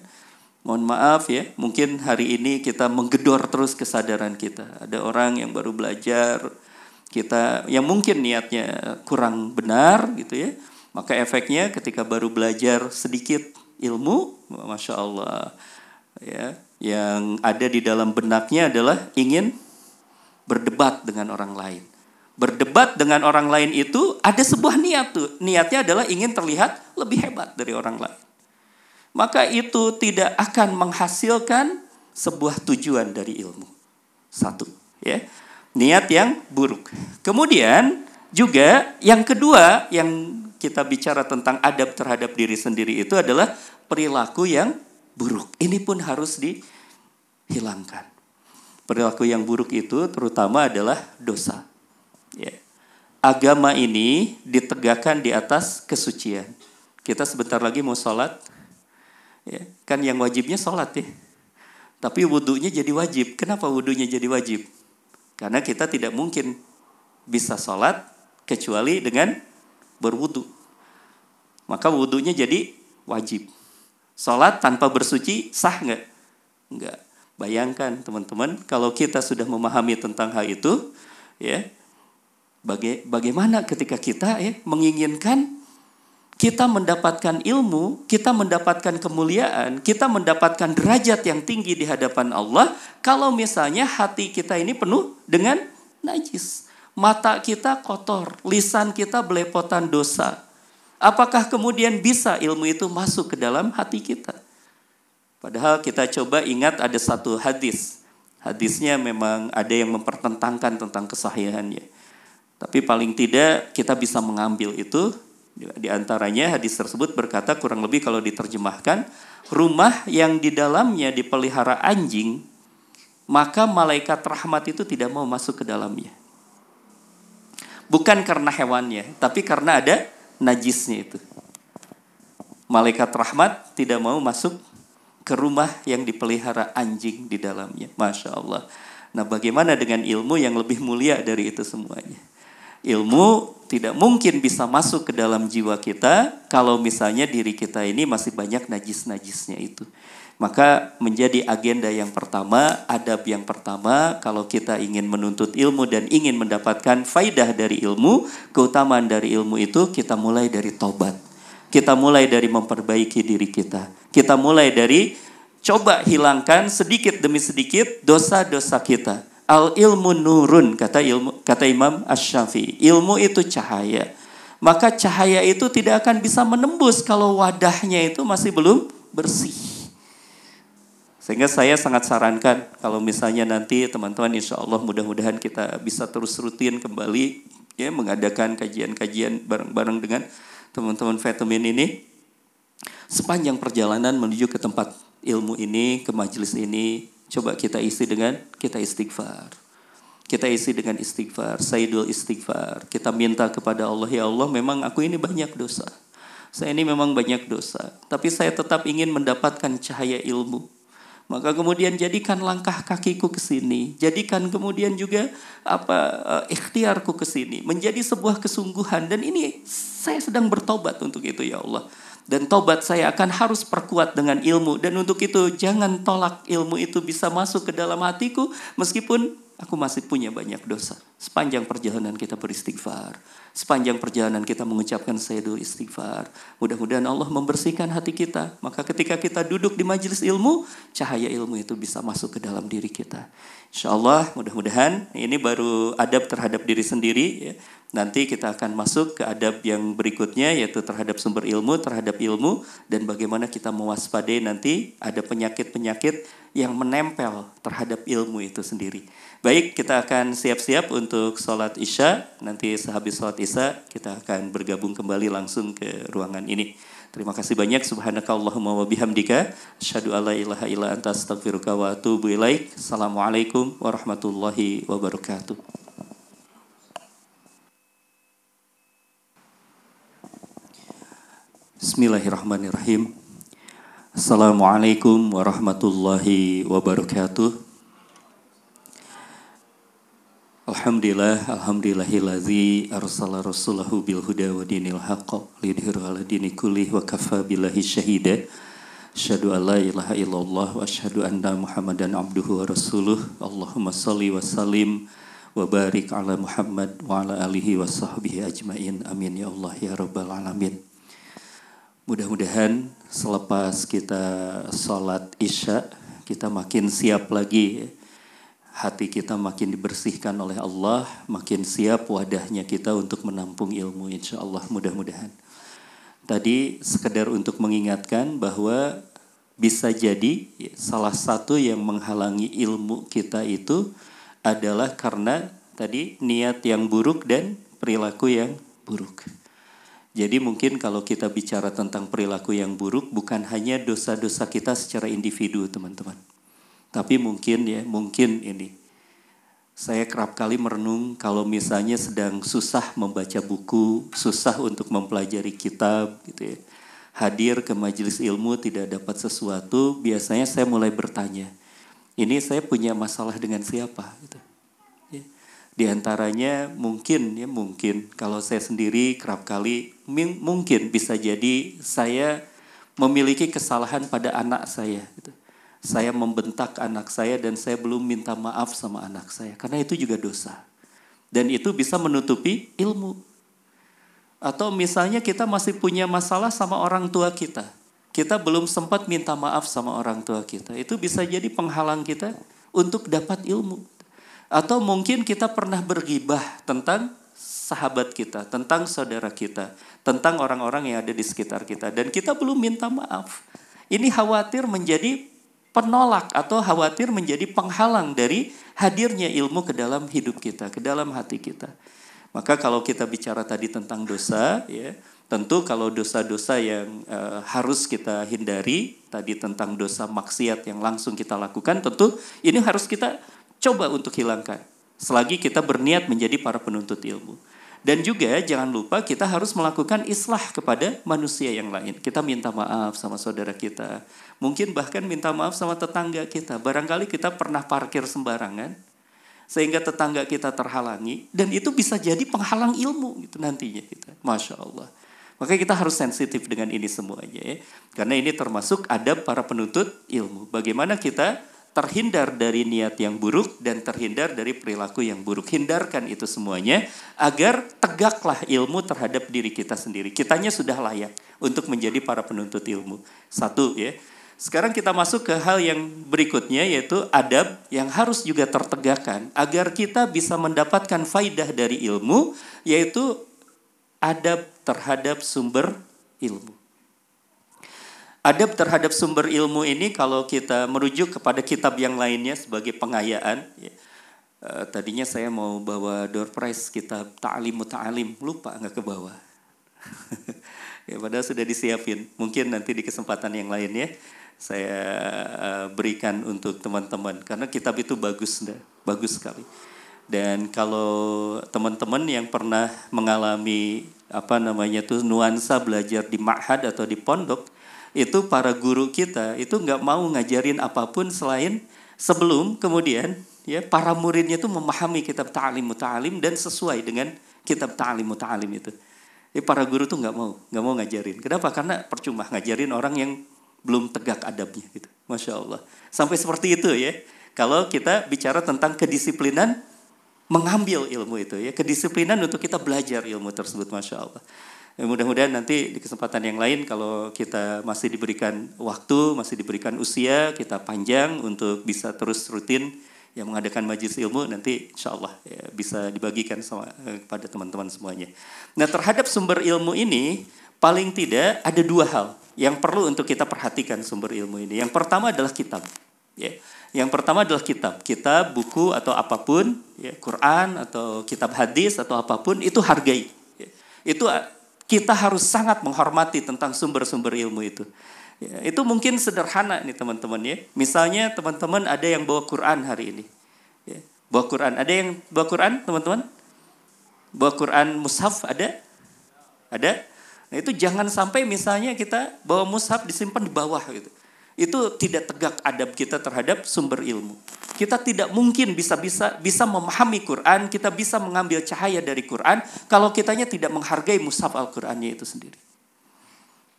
Mohon maaf ya, mungkin hari ini kita menggedor terus kesadaran kita. Ada orang yang baru belajar, kita yang mungkin niatnya kurang benar gitu ya, maka efeknya ketika baru belajar sedikit ilmu, Masya Allah ya, yang ada di dalam benaknya adalah ingin berdebat dengan orang lain. Berdebat dengan orang lain itu ada sebuah niat tuh, niatnya adalah ingin terlihat lebih hebat dari orang lain. Maka itu tidak akan menghasilkan sebuah tujuan dari ilmu. Satu ya, niat yang buruk. Kemudian juga yang kedua yang kita bicara tentang adab terhadap diri sendiri itu adalah perilaku yang buruk. Ini pun harus dihilangkan. Perilaku yang buruk itu terutama adalah dosa. Ya. Agama ini ditegakkan di atas kesucian. Kita sebentar lagi mau sholat. Ya. Kan yang wajibnya sholat ya. Tapi wudunya jadi wajib. Kenapa wudunya jadi wajib? Karena kita tidak mungkin bisa sholat kecuali dengan berwudu. Maka wudunya jadi wajib. Sholat tanpa bersuci sah nggak? Nggak. Bayangkan teman-teman, kalau kita sudah memahami tentang hal itu, ya, baga- bagaimana ketika kita ya, menginginkan kita mendapatkan ilmu, kita mendapatkan kemuliaan, kita mendapatkan derajat yang tinggi di hadapan Allah, kalau misalnya hati kita ini penuh dengan najis. Mata kita kotor, lisan kita belepotan dosa. Apakah kemudian bisa ilmu itu masuk ke dalam hati kita? Padahal kita coba ingat ada satu hadis. Hadisnya memang ada yang mempertentangkan tentang kesahihannya. Tapi paling tidak kita bisa mengambil itu. Di antaranya hadis tersebut berkata kurang lebih kalau diterjemahkan, rumah yang di dalamnya dipelihara anjing, maka malaikat rahmat itu tidak mau masuk ke dalamnya. Bukan karena hewannya, tapi karena ada najisnya itu. Malaikat rahmat tidak mau masuk ke rumah yang dipelihara anjing di dalamnya. Masya Allah. Nah, bagaimana dengan ilmu yang lebih mulia dari itu semuanya? Ilmu tidak mungkin bisa masuk ke dalam jiwa kita kalau misalnya diri kita ini masih banyak najis-najisnya itu. Maka menjadi agenda yang pertama, adab yang pertama, kalau kita ingin menuntut ilmu dan ingin mendapatkan faidah dari ilmu, keutamaan dari ilmu itu, kita mulai dari tobat. Kita mulai dari memperbaiki diri kita. Kita mulai dari coba hilangkan sedikit demi sedikit dosa-dosa kita. Al ilmu nurun, kata ilmu, kata Imam Asy-Syafi'i. Ilmu itu cahaya. Maka cahaya itu tidak akan bisa menembus kalau wadahnya itu masih belum bersih. Sehingga saya sangat sarankan kalau misalnya nanti teman-teman insya Allah mudah-mudahan kita bisa terus rutin kembali ya, mengadakan kajian-kajian bareng-bareng dengan teman-teman Vitamin ini. Sepanjang perjalanan menuju ke tempat ilmu ini, ke majelis ini, coba kita isi dengan kita istighfar. Kita isi dengan istighfar, sayyidul istighfar. Kita minta kepada Allah, ya Allah memang aku ini banyak dosa. Saya ini memang banyak dosa. Tapi saya tetap ingin mendapatkan cahaya ilmu. Maka kemudian jadikan langkah kakiku ke sini. Jadikan kemudian juga apa ikhtiarku ke sini. Menjadi sebuah kesungguhan. Dan ini saya sedang bertobat untuk itu ya Allah. Dan tobat saya akan harus perkuat dengan ilmu. Dan untuk itu jangan tolak ilmu itu bisa masuk ke dalam hatiku. Meskipun aku masih punya banyak dosa. Sepanjang perjalanan kita beristighfar, sepanjang perjalanan kita mengucapkan sayyidul istighfar, mudah-mudahan Allah membersihkan hati kita. Maka ketika kita duduk di majelis ilmu, cahaya ilmu itu bisa masuk ke dalam diri kita. Insyaallah, mudah-mudahan ini baru adab terhadap diri sendiri. Ya. Nanti kita akan masuk ke adab yang berikutnya, yaitu terhadap sumber ilmu, terhadap ilmu, dan bagaimana kita mewaspadai nanti ada penyakit-penyakit yang menempel terhadap ilmu itu sendiri. Baik, kita akan siap-siap untuk sholat isya. Nanti sehabis sholat isya, kita akan bergabung kembali langsung ke ruangan ini. Terima kasih banyak. Subhanakallahumma wa bihamdika. Asyhadu alla ilaha illa anta astaghfiruka wa atubu ilaik. Assalamualaikum warahmatullahi wabarakatuh. Bismillahirrahmanirrahim. Assalamualaikum warahmatullahi wabarakatuh. Alhamdulillah, alhamdulillahiladzi arsala rasulahu bil huda wa dinil haqq lidhiru ala dini kullih wa kafa billahi syahida. Asyhadu an la ilaha illallah wa asyhadu anna Muhammadan abduhu wa rasuluh. Allahumma shalli wa sallim wa barik ala Muhammad wa ala alihi wa sahbihi ajmain. Amin ya Allah ya rabbal alamin. Mudah-mudahan selepas kita salat isya kita makin siap lagi. Hati kita makin dibersihkan oleh Allah, makin siap wadahnya kita untuk menampung ilmu, insya Allah, mudah-mudahan. Tadi sekedar untuk mengingatkan bahwa bisa jadi salah satu yang menghalangi ilmu kita itu adalah karena tadi niat yang buruk dan perilaku yang buruk. Jadi mungkin kalau kita bicara tentang perilaku yang buruk, bukan hanya dosa-dosa kita secara individu, teman-teman. Tapi mungkin ya, mungkin ini. Saya kerap kali merenung kalau misalnya sedang susah membaca buku, susah untuk mempelajari kitab, gitu ya. Hadir ke majelis ilmu tidak dapat sesuatu, biasanya saya mulai bertanya, ini saya punya masalah dengan siapa? Gitu. Ya. Di antaranya mungkin, ya mungkin, kalau saya sendiri kerap kali, mungkin bisa jadi saya memiliki kesalahan pada anak saya, gitu. Saya membentak anak saya dan saya belum minta maaf sama anak saya. Karena itu juga dosa. Dan itu bisa menutupi ilmu. Atau misalnya kita masih punya masalah sama orang tua kita. Kita belum sempat minta maaf sama orang tua kita. Itu bisa jadi penghalang kita untuk dapat ilmu. Atau mungkin kita pernah bergibah tentang sahabat kita, tentang saudara kita, tentang orang-orang yang ada di sekitar kita. Dan kita belum minta maaf. Ini khawatir menjadi penolak atau khawatir menjadi penghalang dari hadirnya ilmu ke dalam hidup kita, ke dalam hati kita. Maka kalau kita bicara tadi tentang dosa, ya, tentu kalau dosa-dosa yang e, harus kita hindari, tadi tentang dosa maksiat yang langsung kita lakukan, tentu ini harus kita coba untuk hilangkan. Selagi kita berniat menjadi para penuntut ilmu. Dan juga jangan lupa kita harus melakukan islah kepada manusia yang lain. Kita minta maaf sama saudara kita. Mungkin bahkan minta maaf sama tetangga kita. Barangkali kita pernah parkir sembarangan sehingga tetangga kita terhalangi. Dan itu bisa jadi penghalang ilmu gitu nantinya kita. Masya Allah. Maka kita harus sensitif dengan ini semuanya ya. Karena ini termasuk adab para penuntut ilmu. Bagaimana kita terhindar dari niat yang buruk dan terhindar dari perilaku yang buruk. Hindarkan itu semuanya agar tegaklah ilmu terhadap diri kita sendiri. Kitanya sudah layak untuk menjadi para penuntut ilmu. Satu ya. Sekarang kita masuk ke hal yang berikutnya yaitu adab yang harus juga tertegakkan agar kita bisa mendapatkan faidah dari ilmu yaitu adab terhadap sumber ilmu. Adab terhadap sumber ilmu ini kalau kita merujuk kepada kitab yang lainnya sebagai pengayaan. Ya, tadinya saya mau bawa door prize kitab Ta'lim Muta'alim, lupa nggak ke bawah. Ya, padahal sudah disiapin, mungkin nanti di kesempatan yang lainnya saya berikan untuk teman-teman. Karena kitab itu bagus, bagus sekali. Dan kalau teman-teman yang pernah mengalami apa namanya tuh nuansa belajar di ma'had atau di pondok, itu para guru kita itu nggak mau ngajarin apapun selain sebelum kemudian ya para muridnya itu memahami kitab Ta'lim Muta'alim dan sesuai dengan kitab Ta'lim Muta'alim itu. Jadi para guru tuh nggak mau nggak mau ngajarin. Kenapa? Karena percuma ngajarin orang yang belum tegak adabnya gitu. Masya Allah. Sampai seperti itu ya. Kalau kita bicara tentang kedisiplinan mengambil ilmu itu, ya, kedisiplinan untuk kita belajar ilmu tersebut, Masya Allah. Mudah-mudahan nanti di kesempatan yang lain kalau kita masih diberikan waktu, masih diberikan usia, kita panjang untuk bisa terus rutin yang mengadakan majelis ilmu, nanti insya Allah ya, bisa dibagikan sama, eh, pada teman-teman semuanya. Nah, terhadap sumber ilmu ini paling tidak ada dua hal yang perlu untuk kita perhatikan sumber ilmu ini. Yang pertama adalah kitab. Ya. Yang pertama adalah kitab. Kitab, buku atau apapun, ya, Quran atau kitab hadis atau apapun, itu hargai. Ya. Itu kita harus sangat menghormati tentang sumber-sumber ilmu itu. Ya, itu mungkin sederhana nih teman-teman ya. Misalnya teman-teman ada yang bawa Quran hari ini. Ya, bawa Quran. Ada yang bawa Quran teman-teman? Bawa Quran mushaf ada? Ada? Nah itu jangan sampai misalnya kita bawa mushaf disimpan di bawah gitu. Itu tidak tegak adab kita terhadap sumber ilmu. Kita tidak mungkin bisa-bisa bisa memahami Quran, kita bisa mengambil cahaya dari Quran kalau kitanya tidak menghargai mushaf Al-Qurannya itu sendiri.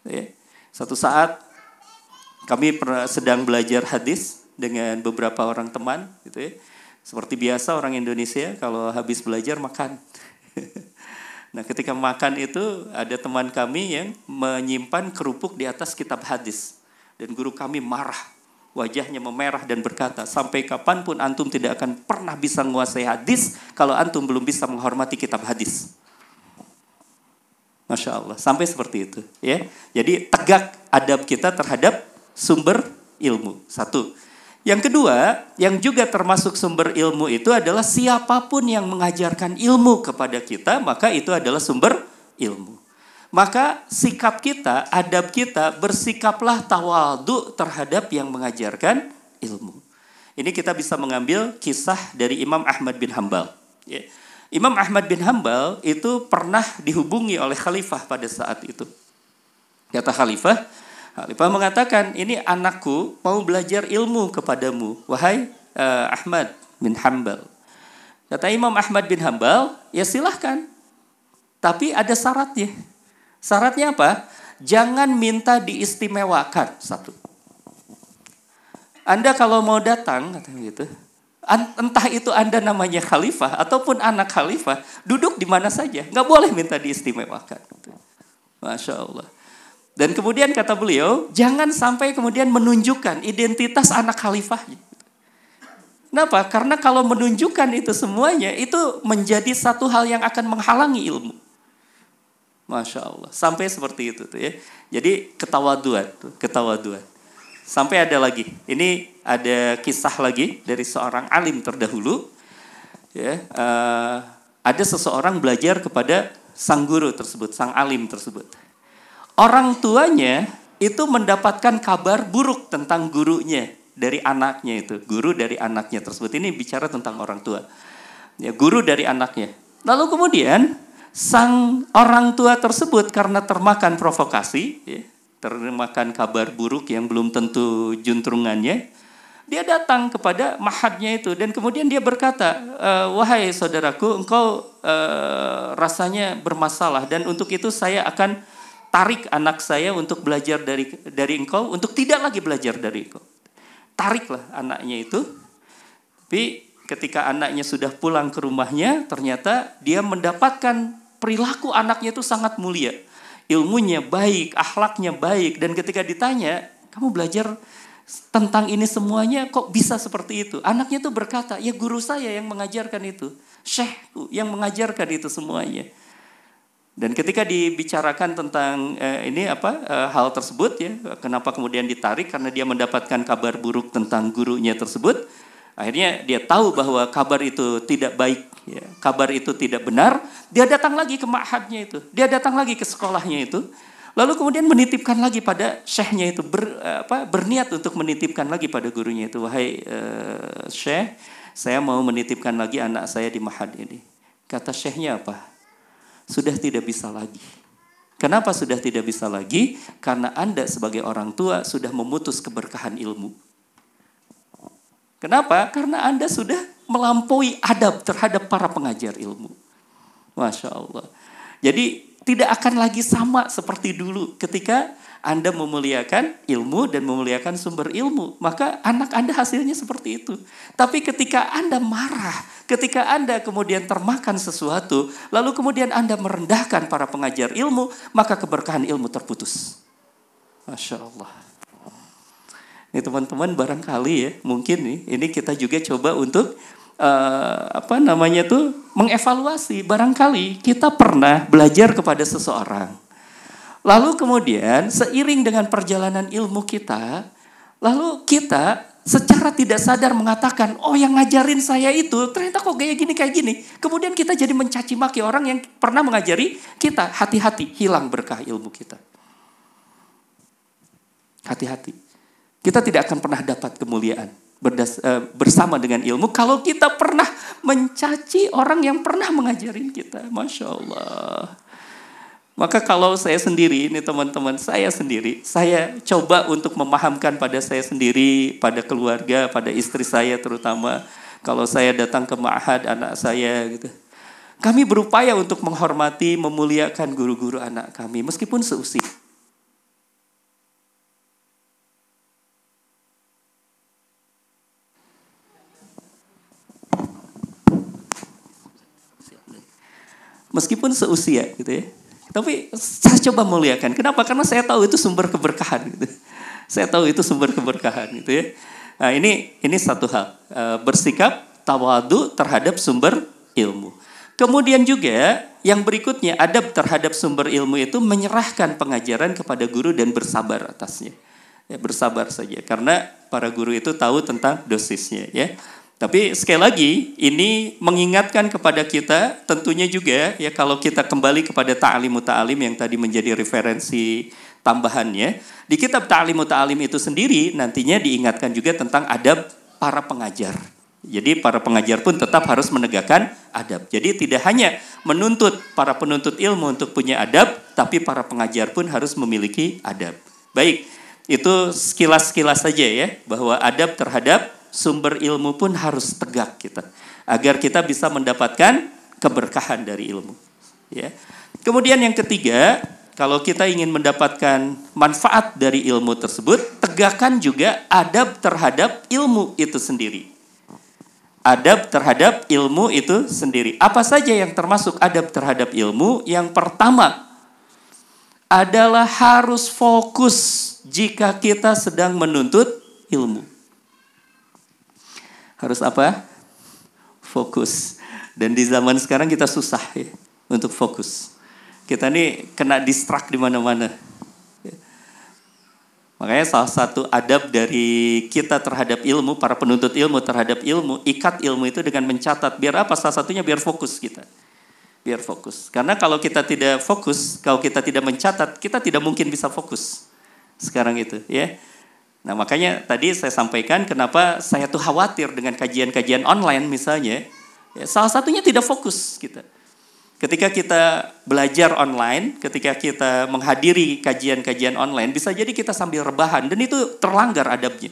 Ya. Satu saat kami sedang belajar hadis dengan beberapa orang teman, gitu ya. Seperti biasa orang Indonesia kalau habis belajar makan. Nah, ketika makan itu ada teman kami yang menyimpan kerupuk di atas kitab hadis dan guru kami marah. Wajahnya memerah dan berkata, sampai kapanpun antum tidak akan pernah bisa menguasai hadis kalau antum belum bisa menghormati kitab hadis. Masya Allah, sampai seperti itu. Ya. Jadi tegak adab kita terhadap sumber ilmu. Satu. Yang kedua, yang juga termasuk sumber ilmu itu adalah siapapun yang mengajarkan ilmu kepada kita, maka itu adalah sumber ilmu. Maka sikap kita, adab kita, bersikaplah tawadhu terhadap yang mengajarkan ilmu. Ini kita bisa mengambil kisah dari Imam Ahmad bin Hanbal. Ya. Imam Ahmad bin Hanbal itu pernah dihubungi oleh khalifah pada saat itu. Kata khalifah, khalifah mengatakan, ini anakku mau belajar ilmu kepadamu, wahai uh, Ahmad bin Hanbal. Kata Imam Ahmad bin Hanbal, ya silahkan. Tapi ada syaratnya. Syaratnya apa? Jangan minta diistimewakan, satu. Anda kalau mau datang, katanya gitu, entah itu Anda namanya khalifah ataupun anak khalifah, duduk di mana saja, nggak boleh minta diistimewakan. Masya Allah. Dan kemudian kata beliau, jangan sampai kemudian menunjukkan identitas anak khalifahnya. Kenapa? Karena kalau menunjukkan itu semuanya, itu menjadi satu hal yang akan menghalangi ilmu. Masya Allah, sampai seperti itu tuh ya. Jadi ketawaduan, tuh, ketawaduan. Sampai ada lagi. Ini ada kisah lagi dari seorang alim terdahulu. Ya, uh, ada seseorang belajar kepada sang guru tersebut, sang alim tersebut. Orang tuanya itu mendapatkan kabar buruk tentang gurunya dari anaknya itu, guru dari anaknya tersebut. Ini bicara tentang orang tua. Ya, guru dari anaknya. Lalu kemudian sang orang tua tersebut karena termakan provokasi, ya, termakan kabar buruk yang belum tentu juntrungannya, dia datang kepada mahadnya itu dan kemudian dia berkata, e, wahai saudaraku, engkau e, rasanya bermasalah dan untuk itu saya akan tarik anak saya untuk belajar dari dari engkau, untuk tidak lagi belajar dari engkau. Tariklah anaknya itu, tapi ketika anaknya sudah pulang ke rumahnya, ternyata dia mendapatkan perilaku anaknya itu sangat mulia. Ilmunya baik, akhlaknya baik. Dan ketika ditanya, kamu belajar tentang ini semuanya kok bisa seperti itu? Anaknya itu berkata, ya guru saya yang mengajarkan itu. Syekhku yang mengajarkan itu semuanya. Dan ketika dibicarakan tentang eh, ini apa eh, hal tersebut, ya kenapa kemudian ditarik? Karena dia mendapatkan kabar buruk tentang gurunya tersebut. Akhirnya dia tahu bahwa kabar itu tidak baik, ya. Kabar itu tidak benar. Dia datang lagi ke ma'hadnya itu, dia datang lagi ke sekolahnya itu, lalu kemudian menitipkan lagi pada syekhnya itu, ber, apa, berniat untuk menitipkan lagi pada gurunya itu, wahai uh, syekh, saya mau menitipkan lagi anak saya di ma'had ini. Kata syekhnya apa? Sudah tidak bisa lagi. Kenapa sudah tidak bisa lagi? Karena Anda sebagai orang tua sudah memutus keberkahan ilmu. Kenapa? Karena Anda sudah melampaui adab terhadap para pengajar ilmu. Masya Allah. Jadi tidak akan lagi sama seperti dulu ketika Anda memuliakan ilmu dan memuliakan sumber ilmu, maka anak Anda hasilnya seperti itu. Tapi ketika Anda marah, ketika Anda kemudian termakan sesuatu, lalu kemudian Anda merendahkan para pengajar ilmu, maka keberkahan ilmu terputus. Masya Allah. Ini teman-teman barangkali ya, mungkin nih, ini kita juga coba untuk Uh, apa namanya tuh mengevaluasi. Barangkali kita pernah belajar kepada seseorang, lalu kemudian seiring dengan perjalanan ilmu kita, lalu kita secara tidak sadar mengatakan, oh yang ngajarin saya itu ternyata kok kayak gini kayak gini. Kemudian kita jadi mencaci maki orang yang pernah mengajari kita. Hati-hati, hilang berkah ilmu kita. Hati-hati, kita tidak akan pernah dapat kemuliaan Berdas, uh, bersama dengan ilmu kalau kita pernah mencaci orang yang pernah mengajarin kita. Masya Allah. Maka kalau saya sendiri, ini teman-teman, saya sendiri, saya coba untuk memahamkan pada saya sendiri, pada keluarga, pada istri saya terutama. Kalau saya datang ke ma'had anak saya gitu, kami berupaya untuk menghormati, memuliakan guru-guru anak kami meskipun seusia. Meskipun seusia gitu ya. Tapi saya coba muliakan. Kenapa? Karena saya tahu itu sumber keberkahan gitu. Saya tahu itu sumber keberkahan gitu ya. Nah, ini ini satu hal, e, bersikap tawadu terhadap sumber ilmu. Kemudian juga yang berikutnya, adab terhadap sumber ilmu itu menyerahkan pengajaran kepada guru dan bersabar atasnya. Ya, bersabar saja karena para guru itu tahu tentang dosisnya ya. Tapi sekali lagi ini mengingatkan kepada kita tentunya juga ya, kalau kita kembali kepada ta'limu ta'lim yang tadi menjadi referensi tambahannya. Di kitab ta'limu ta'lim itu sendiri nantinya diingatkan juga tentang adab para pengajar. Jadi para pengajar pun tetap harus menegakkan adab. Jadi tidak hanya menuntut para penuntut ilmu untuk punya adab, tapi para pengajar pun harus memiliki adab. Baik, itu sekilas-sekilas saja ya, bahwa adab terhadap sumber ilmu pun harus tegak kita agar kita bisa mendapatkan keberkahan dari ilmu. Ya. Kemudian yang ketiga, kalau kita ingin mendapatkan manfaat dari ilmu tersebut, tegakkan juga adab terhadap ilmu itu sendiri. Adab terhadap ilmu itu sendiri. Apa saja yang termasuk adab terhadap ilmu? Yang pertama adalah harus fokus jika kita sedang menuntut ilmu. Harus apa? Fokus. Dan di zaman sekarang kita susah ya, untuk fokus. Kita nih kena distract di mana-mana. Makanya salah satu adab dari kita terhadap ilmu, para penuntut ilmu terhadap ilmu, ikat ilmu itu dengan mencatat. Biar apa? Salah satunya biar fokus kita. Biar fokus. Karena kalau kita tidak fokus, kalau kita tidak mencatat, kita tidak mungkin bisa fokus sekarang itu ya. Nah makanya tadi saya sampaikan kenapa saya tuh khawatir dengan kajian-kajian online misalnya. Ya, salah satunya tidak fokus kita. Ketika kita belajar online, ketika kita menghadiri kajian-kajian online, bisa jadi kita sambil rebahan dan itu terlanggar adabnya.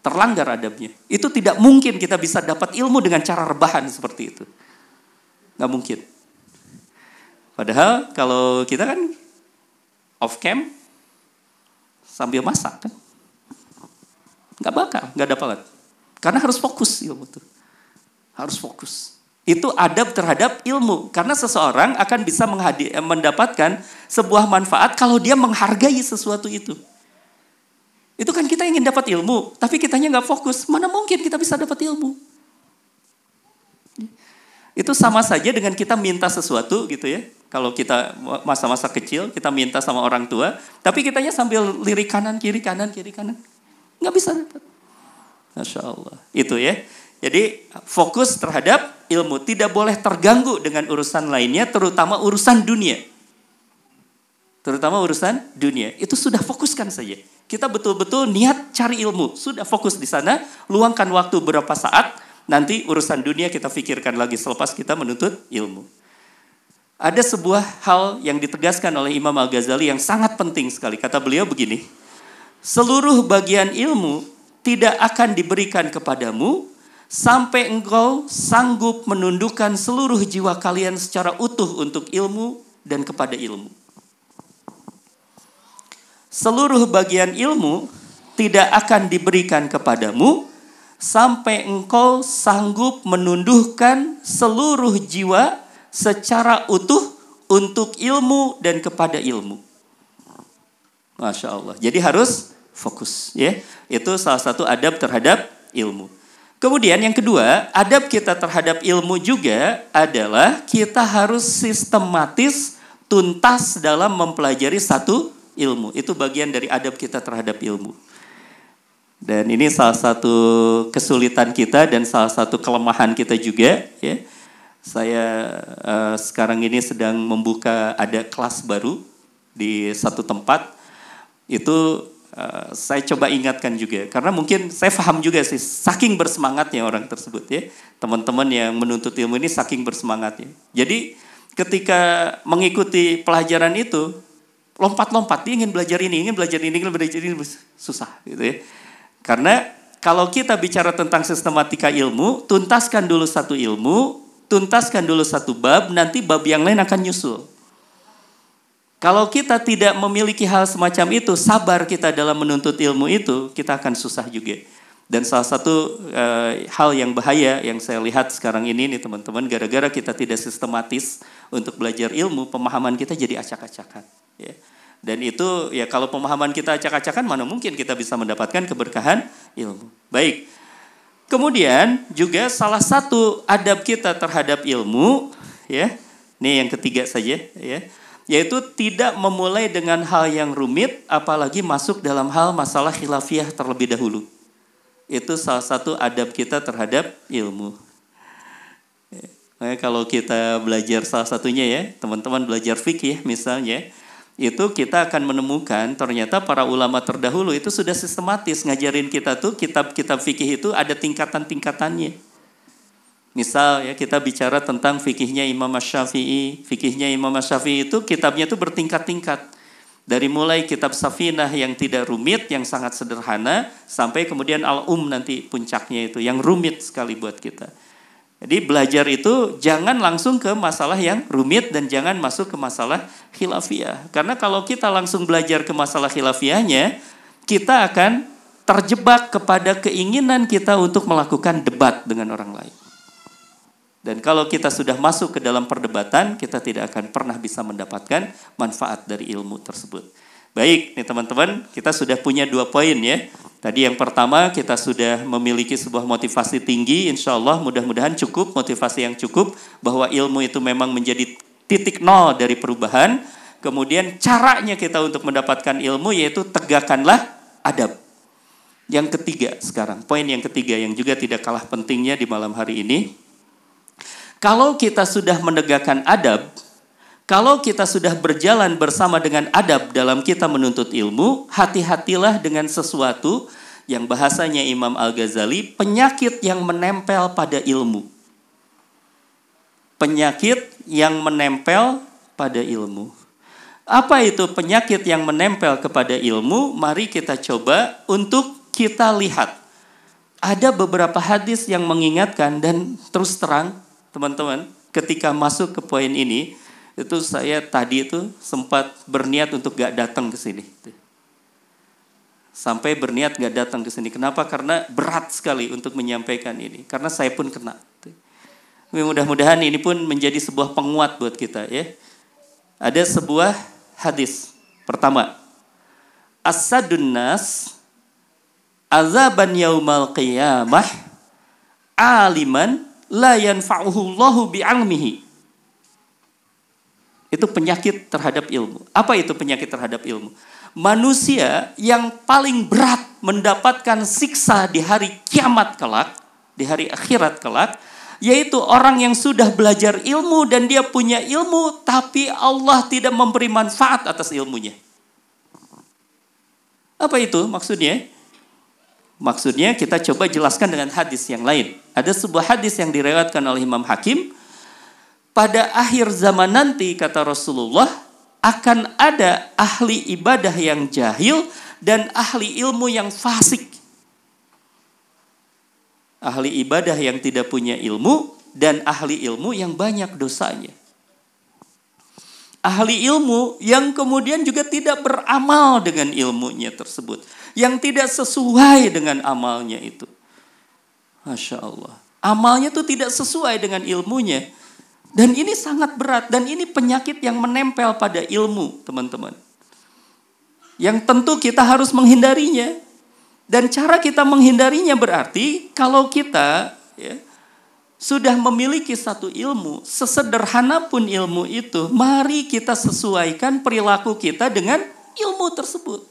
Terlanggar adabnya. Itu tidak mungkin kita bisa dapat ilmu dengan cara rebahan seperti itu. Nggak mungkin. Padahal kalau kita kan off cam, sambil masak kan nggak bakal, nggak ada pahala karena harus fokus ilmu itu, harus fokus. Itu adab terhadap ilmu karena seseorang akan bisa menghadir, mendapatkan sebuah manfaat kalau dia menghargai sesuatu itu. Itu kan kita ingin dapat ilmu tapi kitanya nggak fokus, mana mungkin kita bisa dapat ilmu? Itu sama saja dengan kita minta sesuatu gitu ya. Kalau kita masa-masa kecil, kita minta sama orang tua, tapi kitanya sambil lirik kanan, kiri, kanan, kiri, kanan. Nggak bisa dapat. Masya Allah. Itu ya. Jadi fokus terhadap ilmu. Tidak boleh terganggu dengan urusan lainnya, terutama urusan dunia. Terutama urusan dunia. Itu sudah fokuskan saja. Kita betul-betul niat cari ilmu. Sudah fokus di sana, luangkan waktu berapa saat, nanti urusan dunia kita pikirkan lagi selepas kita menuntut ilmu. Ada sebuah hal yang ditegaskan oleh Imam Al-Ghazali yang sangat penting sekali. Kata beliau begini, seluruh bagian ilmu tidak akan diberikan kepadamu sampai engkau sanggup menundukkan seluruh jiwa kalian secara utuh untuk ilmu dan kepada ilmu. seluruh bagian ilmu tidak akan diberikan kepadamu sampai engkau sanggup menundukkan seluruh jiwa secara utuh untuk ilmu dan kepada ilmu. Masya Allah. Jadi harus fokus, ya. Itu salah satu adab terhadap ilmu. Kemudian yang kedua, adab kita terhadap ilmu juga adalah kita harus sistematis, tuntas dalam mempelajari satu ilmu. Itu bagian dari adab kita terhadap ilmu. Dan ini salah satu kesulitan kita dan salah satu kelemahan kita juga. Ya. Saya uh, sekarang ini sedang membuka, ada kelas baru di satu tempat. Itu uh, saya coba ingatkan juga. Karena mungkin saya paham juga sih, saking bersemangatnya orang tersebut, ya. Teman-teman yang menuntut ilmu ini saking bersemangatnya. Jadi ketika mengikuti pelajaran itu, lompat-lompat, dia ingin belajar ini, ingin belajar ini, ingin belajar ini, susah. Gitu ya. Karena kalau kita bicara tentang sistematika ilmu, tuntaskan dulu satu ilmu, tuntaskan dulu satu bab, nanti bab yang lain akan nyusul. Kalau kita tidak memiliki hal semacam itu, sabar kita dalam menuntut ilmu itu, kita akan susah juga. Dan salah satu e, hal yang bahaya yang saya lihat sekarang ini nih teman-teman, gara-gara kita tidak sistematis untuk belajar ilmu, pemahaman kita jadi acak-acakan. Ya. Dan itu ya kalau pemahaman kita acak-acakan, mana mungkin kita bisa mendapatkan keberkahan ilmu. Baik. Kemudian juga salah satu adab kita terhadap ilmu, ya. Ini yang ketiga saja, ya. Yaitu tidak memulai dengan hal yang rumit, apalagi masuk dalam hal masalah khilafiyah terlebih dahulu. Itu salah satu adab kita terhadap ilmu. Nah, kalau kita belajar salah satunya ya, teman-teman belajar fikih misalnya, itu kita akan menemukan ternyata para ulama terdahulu itu sudah sistematis ngajarin kita tuh kitab-kitab fikih itu ada tingkatan-tingkatannya. Misal ya kita bicara tentang fikihnya Imam Asy-Syafi'i. Fikihnya Imam Asy-Syafi'i itu kitabnya itu bertingkat-tingkat. Dari mulai kitab Safinah yang tidak rumit, yang sangat sederhana, sampai kemudian Al-Um nanti puncaknya itu, yang rumit sekali buat kita. Jadi belajar itu jangan langsung ke masalah yang rumit dan jangan masuk ke masalah khilafiyah. Karena kalau kita langsung belajar ke masalah khilafiyahnya, kita akan terjebak kepada keinginan kita untuk melakukan debat dengan orang lain. Dan kalau kita sudah masuk ke dalam perdebatan, kita tidak akan pernah bisa mendapatkan manfaat dari ilmu tersebut. Baik, nih teman-teman, kita sudah punya dua poin ya. Tadi yang pertama kita sudah memiliki sebuah motivasi tinggi, insya Allah mudah-mudahan cukup, motivasi yang cukup, bahwa ilmu itu memang menjadi titik nol dari perubahan. Kemudian caranya kita untuk mendapatkan ilmu yaitu tegakkanlah adab. Yang ketiga sekarang, poin yang ketiga yang juga tidak kalah pentingnya di malam hari ini, kalau kita sudah menegakkan adab, kalau kita sudah berjalan bersama dengan adab dalam kita menuntut ilmu, hati-hatilah dengan sesuatu yang bahasanya Imam Al-Ghazali, penyakit yang menempel pada ilmu. Penyakit yang menempel pada ilmu. Apa itu penyakit yang menempel kepada ilmu? Mari kita coba untuk kita lihat. Ada beberapa hadis yang mengingatkan dan terus terang, teman-teman, ketika masuk ke poin ini, itu saya tadi itu sempat berniat untuk gak datang ke sini. Sampai berniat gak datang ke sini. Kenapa? Karena berat sekali untuk menyampaikan ini. Karena saya pun kena. Mudah-mudahan ini pun menjadi sebuah penguat buat kita. Ya. Ada sebuah hadis. Pertama, As-sadun nas azaban yaumal qiyamah aliman la yanfa'uhullahu bi'almihi. Itu penyakit terhadap ilmu. Apa itu penyakit terhadap ilmu? Manusia yang paling berat mendapatkan siksa di hari kiamat kelak, di hari akhirat kelak, yaitu orang yang sudah belajar ilmu dan dia punya ilmu, tapi Allah tidak memberi manfaat atas ilmunya. Apa itu maksudnya? Maksudnya kita coba jelaskan dengan hadis yang lain. Ada sebuah hadis yang direwatkan oleh Imam Hakim. Pada akhir zaman nanti, kata Rasulullah, akan ada ahli ibadah yang jahil dan ahli ilmu yang fasik. Ahli ibadah yang tidak punya ilmu dan ahli ilmu yang banyak dosanya. ahli ilmu yang kemudian juga tidak beramal dengan ilmunya tersebut, yang tidak sesuai dengan amalnya itu. Masya Allah. Amalnya itu tidak sesuai dengan ilmunya. Dan ini sangat berat. Dan ini penyakit yang menempel pada ilmu, teman-teman. Yang tentu kita harus menghindarinya. Dan cara kita menghindarinya berarti kalau kita ya, sudah memiliki satu ilmu, sesederhana pun ilmu itu, mari kita sesuaikan perilaku kita dengan ilmu tersebut.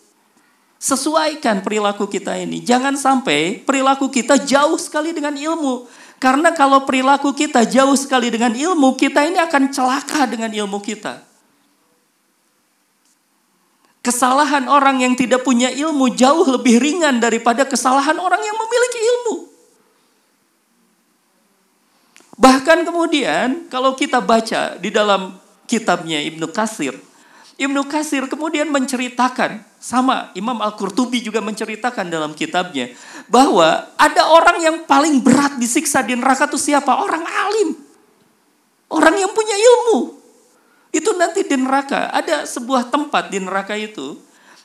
Sesuaikan perilaku kita ini. Jangan sampai perilaku kita jauh sekali dengan ilmu. Karena kalau perilaku kita jauh sekali dengan ilmu, kita ini akan celaka dengan ilmu kita. Kesalahan orang yang tidak punya ilmu jauh lebih ringan daripada kesalahan orang yang memiliki ilmu. Bahkan kemudian kalau kita baca di dalam kitabnya Ibnu Katsir, Ibnu Katsir kemudian menceritakan, sama Imam Al-Qurtubi juga menceritakan dalam kitabnya, bahwa ada orang yang paling berat disiksa di neraka itu siapa? Orang alim. Orang yang punya ilmu. Itu nanti di neraka, ada sebuah tempat di neraka itu,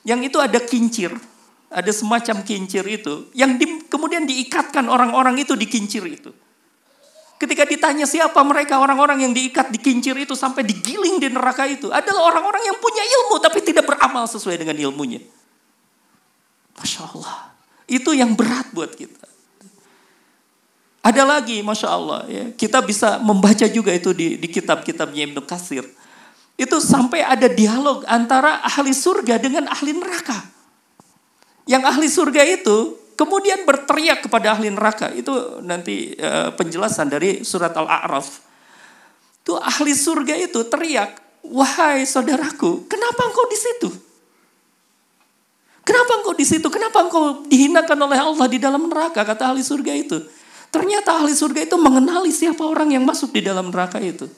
yang itu ada kincir, ada semacam kincir itu, yang di, kemudian diikatkan orang-orang itu di kincir itu. Ketika ditanya siapa mereka orang-orang yang diikat di kincir itu sampai digiling di neraka itu, adalah orang-orang yang punya ilmu tapi tidak beramal sesuai dengan ilmunya. Masya Allah, itu yang berat buat kita. Ada lagi, Masya Allah, ya, kita bisa membaca juga itu di, di kitab-kitabnya Ibnu Katsir. Itu sampai ada dialog antara ahli surga dengan ahli neraka. Yang ahli surga itu kemudian berteriak kepada ahli neraka. Itu nanti e, penjelasan dari surat Al-A'raf. Itu ahli surga itu teriak, "Wahai saudaraku, kenapa engkau di situ? Kenapa engkau di situ? Kenapa engkau dihinakan oleh Allah di dalam neraka?" Kata ahli surga itu. Ternyata ahli surga itu mengenali siapa orang yang masuk di dalam neraka itu.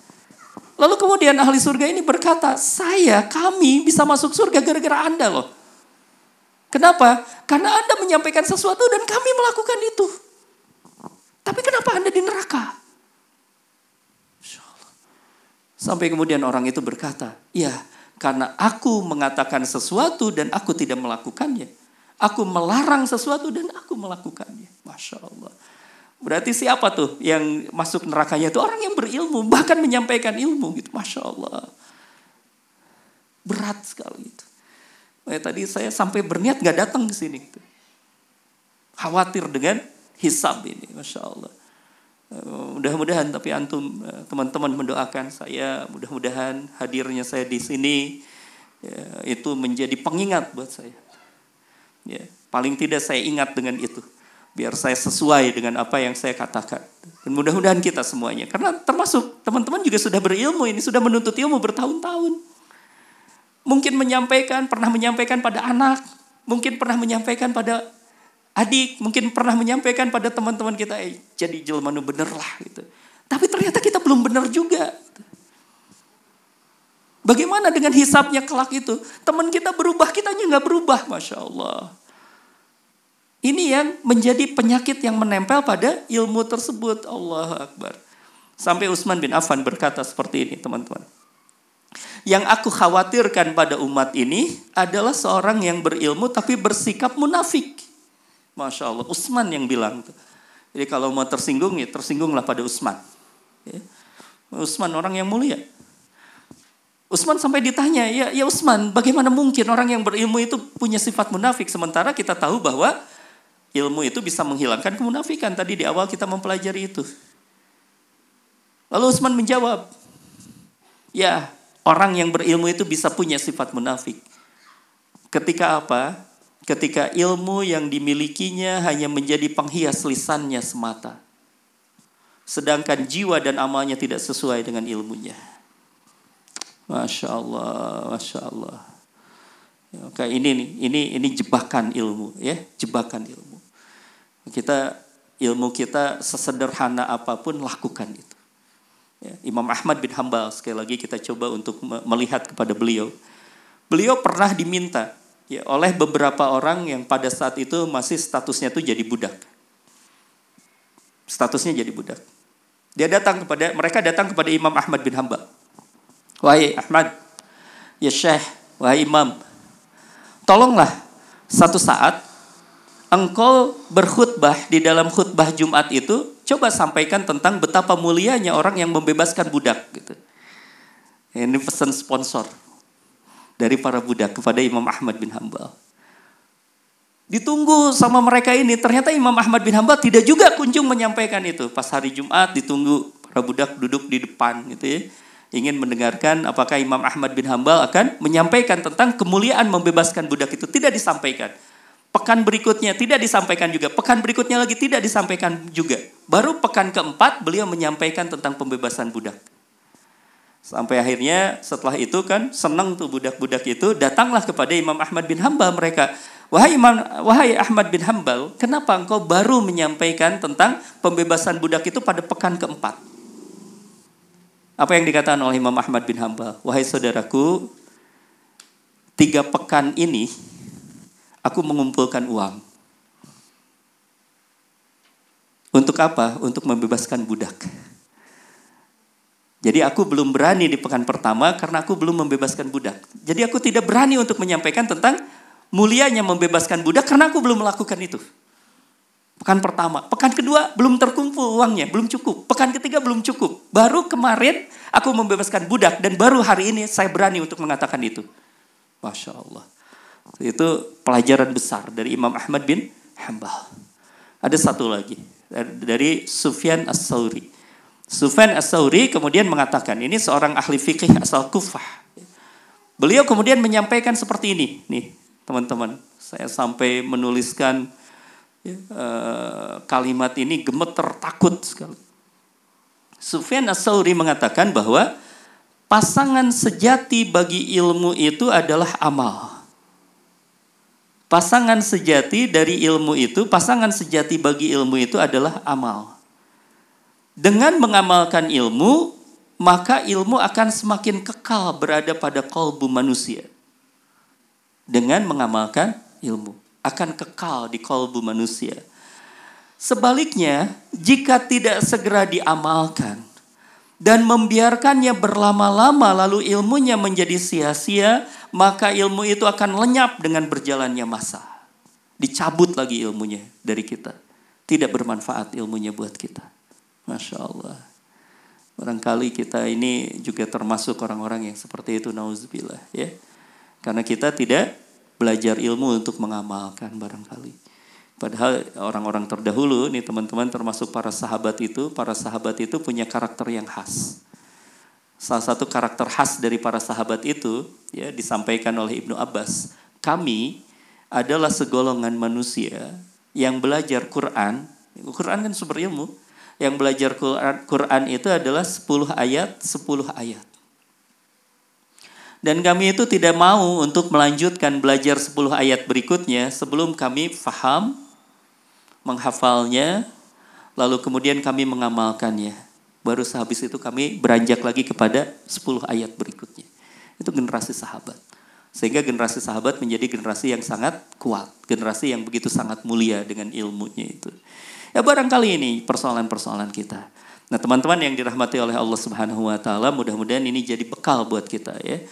Lalu kemudian ahli surga ini berkata, saya, kami bisa masuk surga gara-gara Anda loh. Kenapa? Karena Anda menyampaikan sesuatu dan kami melakukan itu. Tapi kenapa Anda di neraka? Sampai kemudian orang itu berkata, ya, karena aku mengatakan sesuatu dan aku tidak melakukannya. Aku melarang sesuatu dan aku melakukannya. Masya Allah. Berarti siapa tuh yang masuk nerakanya itu? Orang yang berilmu, bahkan menyampaikan ilmu gitu. Masya Allah. Berat sekali itu. Nah, tadi saya sampai berniat gak datang ke sini. Gitu. Khawatir dengan hisab ini. Masya Allah. Mudah-mudahan, tapi antum teman-teman mendoakan saya. Mudah-mudahan hadirnya saya di sini. Ya, itu menjadi pengingat buat saya. Ya, paling tidak saya ingat dengan itu. Biar saya sesuai dengan apa yang saya katakan. Dan mudah-mudahan kita semuanya. Karena termasuk teman-teman juga sudah berilmu ini. Sudah menuntut ilmu bertahun-tahun. Mungkin menyampaikan, pernah menyampaikan pada anak. Mungkin pernah menyampaikan pada adik. Mungkin pernah menyampaikan pada teman-teman kita. Eh, jadi jelmanu bener lah. Gitu. Tapi ternyata kita belum bener juga. Bagaimana dengan hisabnya kelak itu? Teman kita berubah, kitanya gak berubah. Masya Allah. Ini yang menjadi penyakit yang menempel pada ilmu tersebut. Allahu Akbar. Sampai Utsman bin Affan berkata seperti ini, teman-teman. Yang aku khawatirkan pada umat ini adalah seorang yang berilmu tapi bersikap munafik. Masya Allah, Utsman yang bilang. Jadi kalau mau tersinggung, ya tersinggunglah pada Utsman. Utsman orang yang mulia. Utsman sampai ditanya, ya, ya Utsman, bagaimana mungkin orang yang berilmu itu punya sifat munafik? Sementara kita tahu bahwa ilmu itu bisa menghilangkan kemunafikan. Tadi di awal kita mempelajari itu. Lalu Utsman menjawab, ya, orang yang berilmu itu bisa punya sifat munafik. Ketika apa? Ketika ilmu yang dimilikinya hanya menjadi penghias lisannya semata. Sedangkan jiwa dan amalnya tidak sesuai dengan ilmunya. Masya Allah, Masya Allah. Oke, ini nih, ini ini jebakan ilmu, ya, jebakan ilmu. Kita ilmu kita sesederhana apapun lakukan itu. Ya, Imam Ahmad bin Hanbal sekali lagi kita coba untuk melihat kepada beliau. Beliau pernah diminta ya, oleh beberapa orang yang pada saat itu masih statusnya itu jadi budak. Statusnya jadi budak. Dia datang kepada mereka datang kepada Imam Ahmad bin Hanbal. Wahai Ahmad, ya Syekh, wahai Imam, tolonglah satu saat engkau berkhutbah di dalam khutbah Jumat itu, coba sampaikan tentang betapa mulianya orang yang membebaskan budak. Gitu. Ini pesan sponsor dari para budak kepada Imam Ahmad bin Hanbal. Ditunggu sama mereka ini, ternyata Imam Ahmad bin Hanbal tidak juga kunjung menyampaikan itu. Pas hari Jumat ditunggu, para budak duduk di depan gitu ya. Ingin mendengarkan apakah Imam Ahmad bin Hanbal akan menyampaikan tentang kemuliaan membebaskan budak itu. Tidak disampaikan. Pekan berikutnya tidak disampaikan juga. Pekan berikutnya lagi tidak disampaikan juga. Baru pekan keempat beliau menyampaikan tentang pembebasan budak. Sampai akhirnya setelah itu kan senang tuh budak-budak itu. Datanglah kepada Imam Ahmad bin Hanbal mereka. Wahai, Imam, wahai Ahmad bin Hanbal, kenapa engkau baru menyampaikan tentang pembebasan budak itu pada pekan keempat? Apa yang dikatakan oleh Imam Ahmad bin Hanbal? Wahai saudaraku, tiga pekan ini aku mengumpulkan uang. Untuk apa? Untuk membebaskan budak. Jadi aku belum berani di pekan pertama karena aku belum membebaskan budak. Jadi aku tidak berani untuk menyampaikan tentang mulianya membebaskan budak karena aku belum melakukan itu. Pekan pertama, pekan kedua belum terkumpul uangnya, belum cukup. Pekan ketiga belum cukup. Baru kemarin aku membebaskan budak dan baru hari ini saya berani untuk mengatakan itu. Masya Allah. Itu pelajaran besar dari Imam Ahmad bin Hanbal. Ada satu lagi dari Sufyan ats-Tsauri. Sufyan ats-Tsauri kemudian mengatakan, ini seorang ahli fikih asal Kufah. Beliau kemudian menyampaikan seperti ini. Nih teman-teman, saya sampai menuliskan Ya, uh, kalimat ini gemeter takut sekali. Sufyan ats-Tsauri mengatakan bahwa pasangan sejati bagi ilmu itu adalah amal. Pasangan sejati dari ilmu itu, pasangan sejati bagi ilmu itu adalah amal. Dengan mengamalkan ilmu, maka ilmu akan semakin kekal berada pada kalbu manusia. Dengan mengamalkan ilmu akan kekal di kalbu manusia. Sebaliknya, jika tidak segera diamalkan dan membiarkannya berlama-lama lalu ilmunya menjadi sia-sia, maka ilmu itu akan lenyap dengan berjalannya masa. Dicabut lagi ilmunya dari kita. Tidak bermanfaat ilmunya buat kita. Masya Allah. Barangkali kita ini juga termasuk orang-orang yang seperti itu, nauzubillah, ya. Karena kita tidak belajar ilmu untuk mengamalkan barangkali. Padahal orang-orang terdahulu, nih teman-teman, termasuk para sahabat itu, para sahabat itu punya karakter yang khas. Salah satu karakter khas dari para sahabat itu, ya, disampaikan oleh Ibnu Abbas, kami adalah segolongan manusia yang belajar Quran. Quran kan sumber ilmu. Yang belajar Quran itu adalah sepuluh ayat, sepuluh ayat. Dan kami itu tidak mau untuk melanjutkan belajar sepuluh ayat berikutnya sebelum kami faham, menghafalnya, lalu kemudian kami mengamalkannya. Baru sehabis itu kami beranjak lagi kepada sepuluh ayat berikutnya. Itu generasi sahabat. Sehingga generasi sahabat menjadi generasi yang sangat kuat. Generasi yang begitu sangat mulia dengan ilmunya itu. Ya barangkali ini persoalan-persoalan kita. Nah teman-teman yang dirahmati oleh Allah Subhanahu wa Ta'ala, mudah-mudahan ini jadi bekal buat kita ya.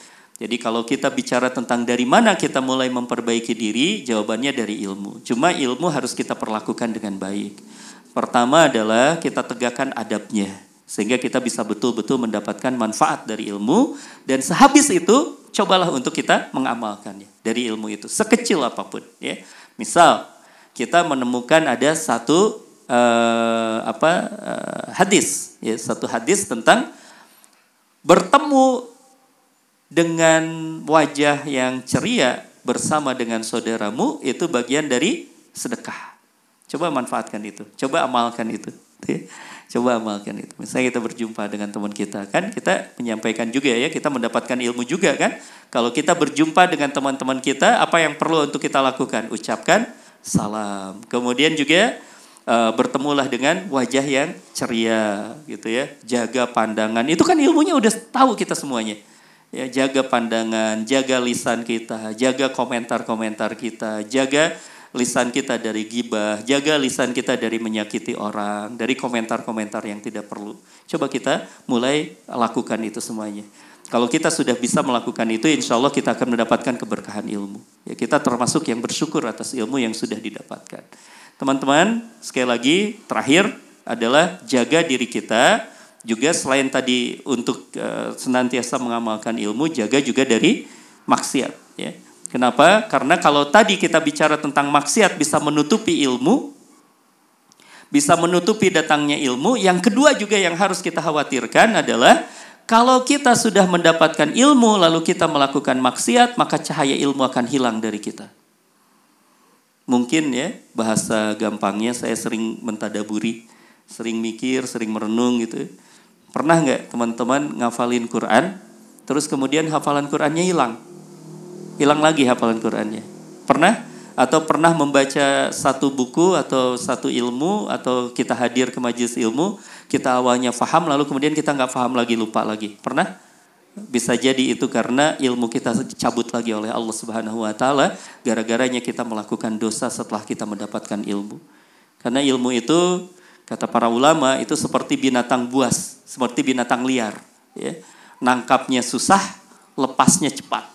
Jadi kalau kita bicara tentang dari mana kita mulai memperbaiki diri, jawabannya dari ilmu. Cuma ilmu harus kita perlakukan dengan baik. Pertama adalah kita tegakkan adabnya. Sehingga kita bisa betul-betul mendapatkan manfaat dari ilmu. Dan sehabis itu, cobalah untuk kita mengamalkannya dari ilmu itu. Sekecil apapun. Ya. Misal, kita menemukan ada satu uh, apa uh, hadis. Ya, satu hadis tentang bertemu dengan wajah yang ceria bersama dengan saudaramu itu bagian dari sedekah. Coba manfaatkan itu, coba amalkan itu. Coba amalkan itu. Misalnya kita berjumpa dengan teman kita, kan kita menyampaikan juga ya, kita mendapatkan ilmu juga kan. Kalau kita berjumpa dengan teman-teman kita, apa yang perlu untuk kita lakukan? Ucapkan salam. Kemudian juga e, bertemulah dengan wajah yang ceria gitu ya. Jaga pandangan. Itu kan ilmunya udah tahu kita semuanya. Ya, jaga pandangan, jaga lisan kita, jaga komentar-komentar kita, jaga lisan kita dari gibah, jaga lisan kita dari menyakiti orang, dari komentar-komentar yang tidak perlu. Coba kita mulai lakukan itu semuanya. Kalau kita sudah bisa melakukan itu, insya Allah kita akan mendapatkan keberkahan ilmu. Ya, kita termasuk yang bersyukur atas ilmu yang sudah didapatkan. Teman-teman, sekali lagi, terakhir adalah jaga diri kita. Juga selain tadi untuk uh, senantiasa mengamalkan ilmu, jaga juga dari maksiat. Ya. Kenapa? Karena kalau tadi kita bicara tentang maksiat bisa menutupi ilmu, bisa menutupi datangnya ilmu. Yang kedua juga yang harus kita khawatirkan adalah kalau kita sudah mendapatkan ilmu, lalu kita melakukan maksiat, maka cahaya ilmu akan hilang dari kita. Mungkin ya, bahasa gampangnya saya sering mentadaburi, sering mikir, sering merenung gitu. Pernah nggak teman-teman ngafalin Quran, terus kemudian hafalan Qurannya hilang? Hilang lagi hafalan Qurannya. Pernah? Atau pernah membaca satu buku atau satu ilmu, atau kita hadir ke majelis ilmu, kita awalnya paham, lalu kemudian kita nggak paham lagi, lupa lagi. Pernah? Bisa jadi itu karena ilmu kita dicabut lagi oleh Allah Subhanahu wa Ta'ala, gara-garanya kita melakukan dosa setelah kita mendapatkan ilmu. Karena ilmu itu, kata para ulama, itu seperti binatang buas, seperti binatang liar. Ya. Nangkapnya susah, lepasnya cepat.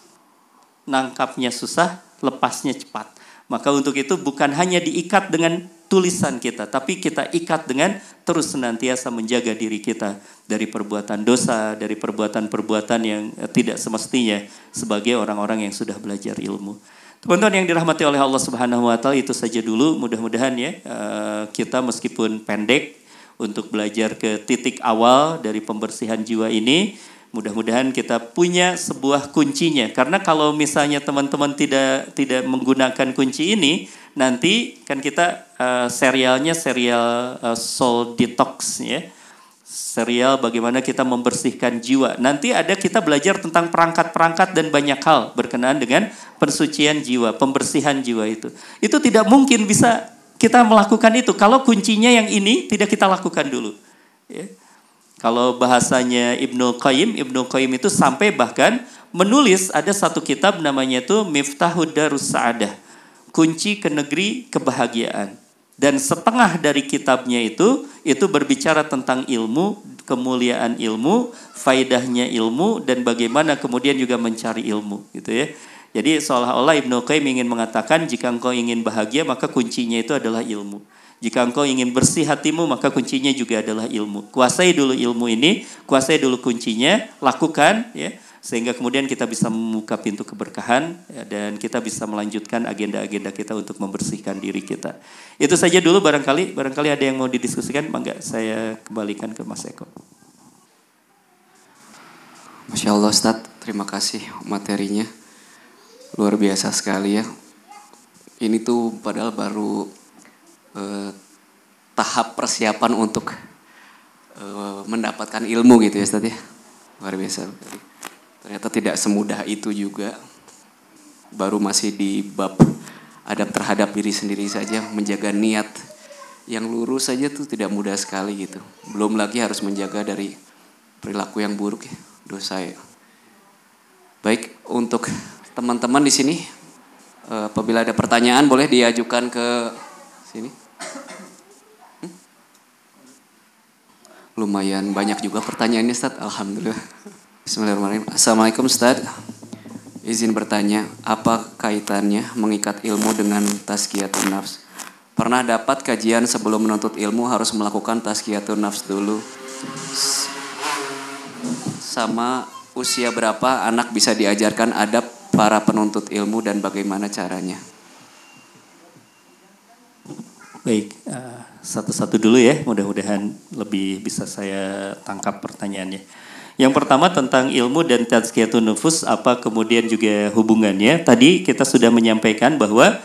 Nangkapnya susah, lepasnya cepat. Maka untuk itu bukan hanya diikat dengan tulisan kita, tapi kita ikat dengan terus senantiasa menjaga diri kita dari perbuatan dosa, dari perbuatan-perbuatan yang tidak semestinya sebagai orang-orang yang sudah belajar ilmu. Teman-teman yang dirahmati oleh Allah Subhanahu wa Ta'ala, itu saja dulu, mudah-mudahan ya kita meskipun pendek untuk belajar ke titik awal dari pembersihan jiwa ini, mudah-mudahan kita punya sebuah kuncinya. Karena kalau misalnya teman-teman tidak tidak menggunakan kunci ini, nanti kan kita uh, serialnya serial uh, soul detox ya. Serial bagaimana kita membersihkan jiwa. Nanti ada kita belajar tentang perangkat-perangkat dan banyak hal berkenaan dengan pensucian jiwa, pembersihan jiwa itu. Itu tidak mungkin bisa kita melakukan itu kalau kuncinya yang ini tidak kita lakukan dulu. Ya. Kalau bahasanya Ibnu Qayyim, Ibnu Qayyim itu sampai bahkan menulis ada satu kitab namanya itu Miftahud Darus Sa'adah, kunci ke negeri kebahagiaan. Dan setengah dari kitabnya itu, itu berbicara tentang ilmu, kemuliaan ilmu, faedahnya ilmu, dan bagaimana kemudian juga mencari ilmu. Gitu ya. Jadi seolah-olah Ibnu Qayyim ingin mengatakan jika engkau ingin bahagia maka kuncinya itu adalah ilmu. Jika engkau ingin bersih hatimu, maka kuncinya juga adalah ilmu. Kuasai dulu ilmu ini, kuasai dulu kuncinya, lakukan, ya, sehingga kemudian kita bisa membuka pintu keberkahan, ya, dan kita bisa melanjutkan agenda-agenda kita untuk membersihkan diri kita. Itu saja dulu barangkali, barangkali ada yang mau didiskusikan, enggak, saya kembalikan ke Mas Eko. Masya Allah Ustadz, terima kasih materinya. Luar biasa sekali ya. Ini tuh padahal baru Eh, tahap persiapan untuk eh, mendapatkan ilmu gitu ya Ustaz ya. Luar biasa. Ternyata tidak semudah itu juga. Baru masih di bab adab terhadap diri sendiri saja, menjaga niat yang lurus saja tuh tidak mudah sekali gitu. Belum lagi harus menjaga dari perilaku yang buruk ya, dosa ya. Baik, untuk teman-teman di sini eh, apabila ada pertanyaan boleh diajukan ke sini. Lumayan banyak juga pertanyaannya Ustaz, alhamdulillah. Bismillahirrahmanirrahim. Assalamualaikum Ustaz, izin bertanya, apa kaitannya mengikat ilmu dengan tazkiyatun nafs? Pernah dapat kajian sebelum menuntut ilmu harus melakukan tazkiyatun nafs dulu. Sama usia berapa anak bisa diajarkan adab para penuntut ilmu dan bagaimana caranya? Baik, uh... satu-satu dulu ya, mudah-mudahan lebih bisa saya tangkap pertanyaannya. Yang pertama tentang ilmu dan tazkiyatun nufus, apa kemudian juga hubungannya? Tadi kita sudah menyampaikan bahwa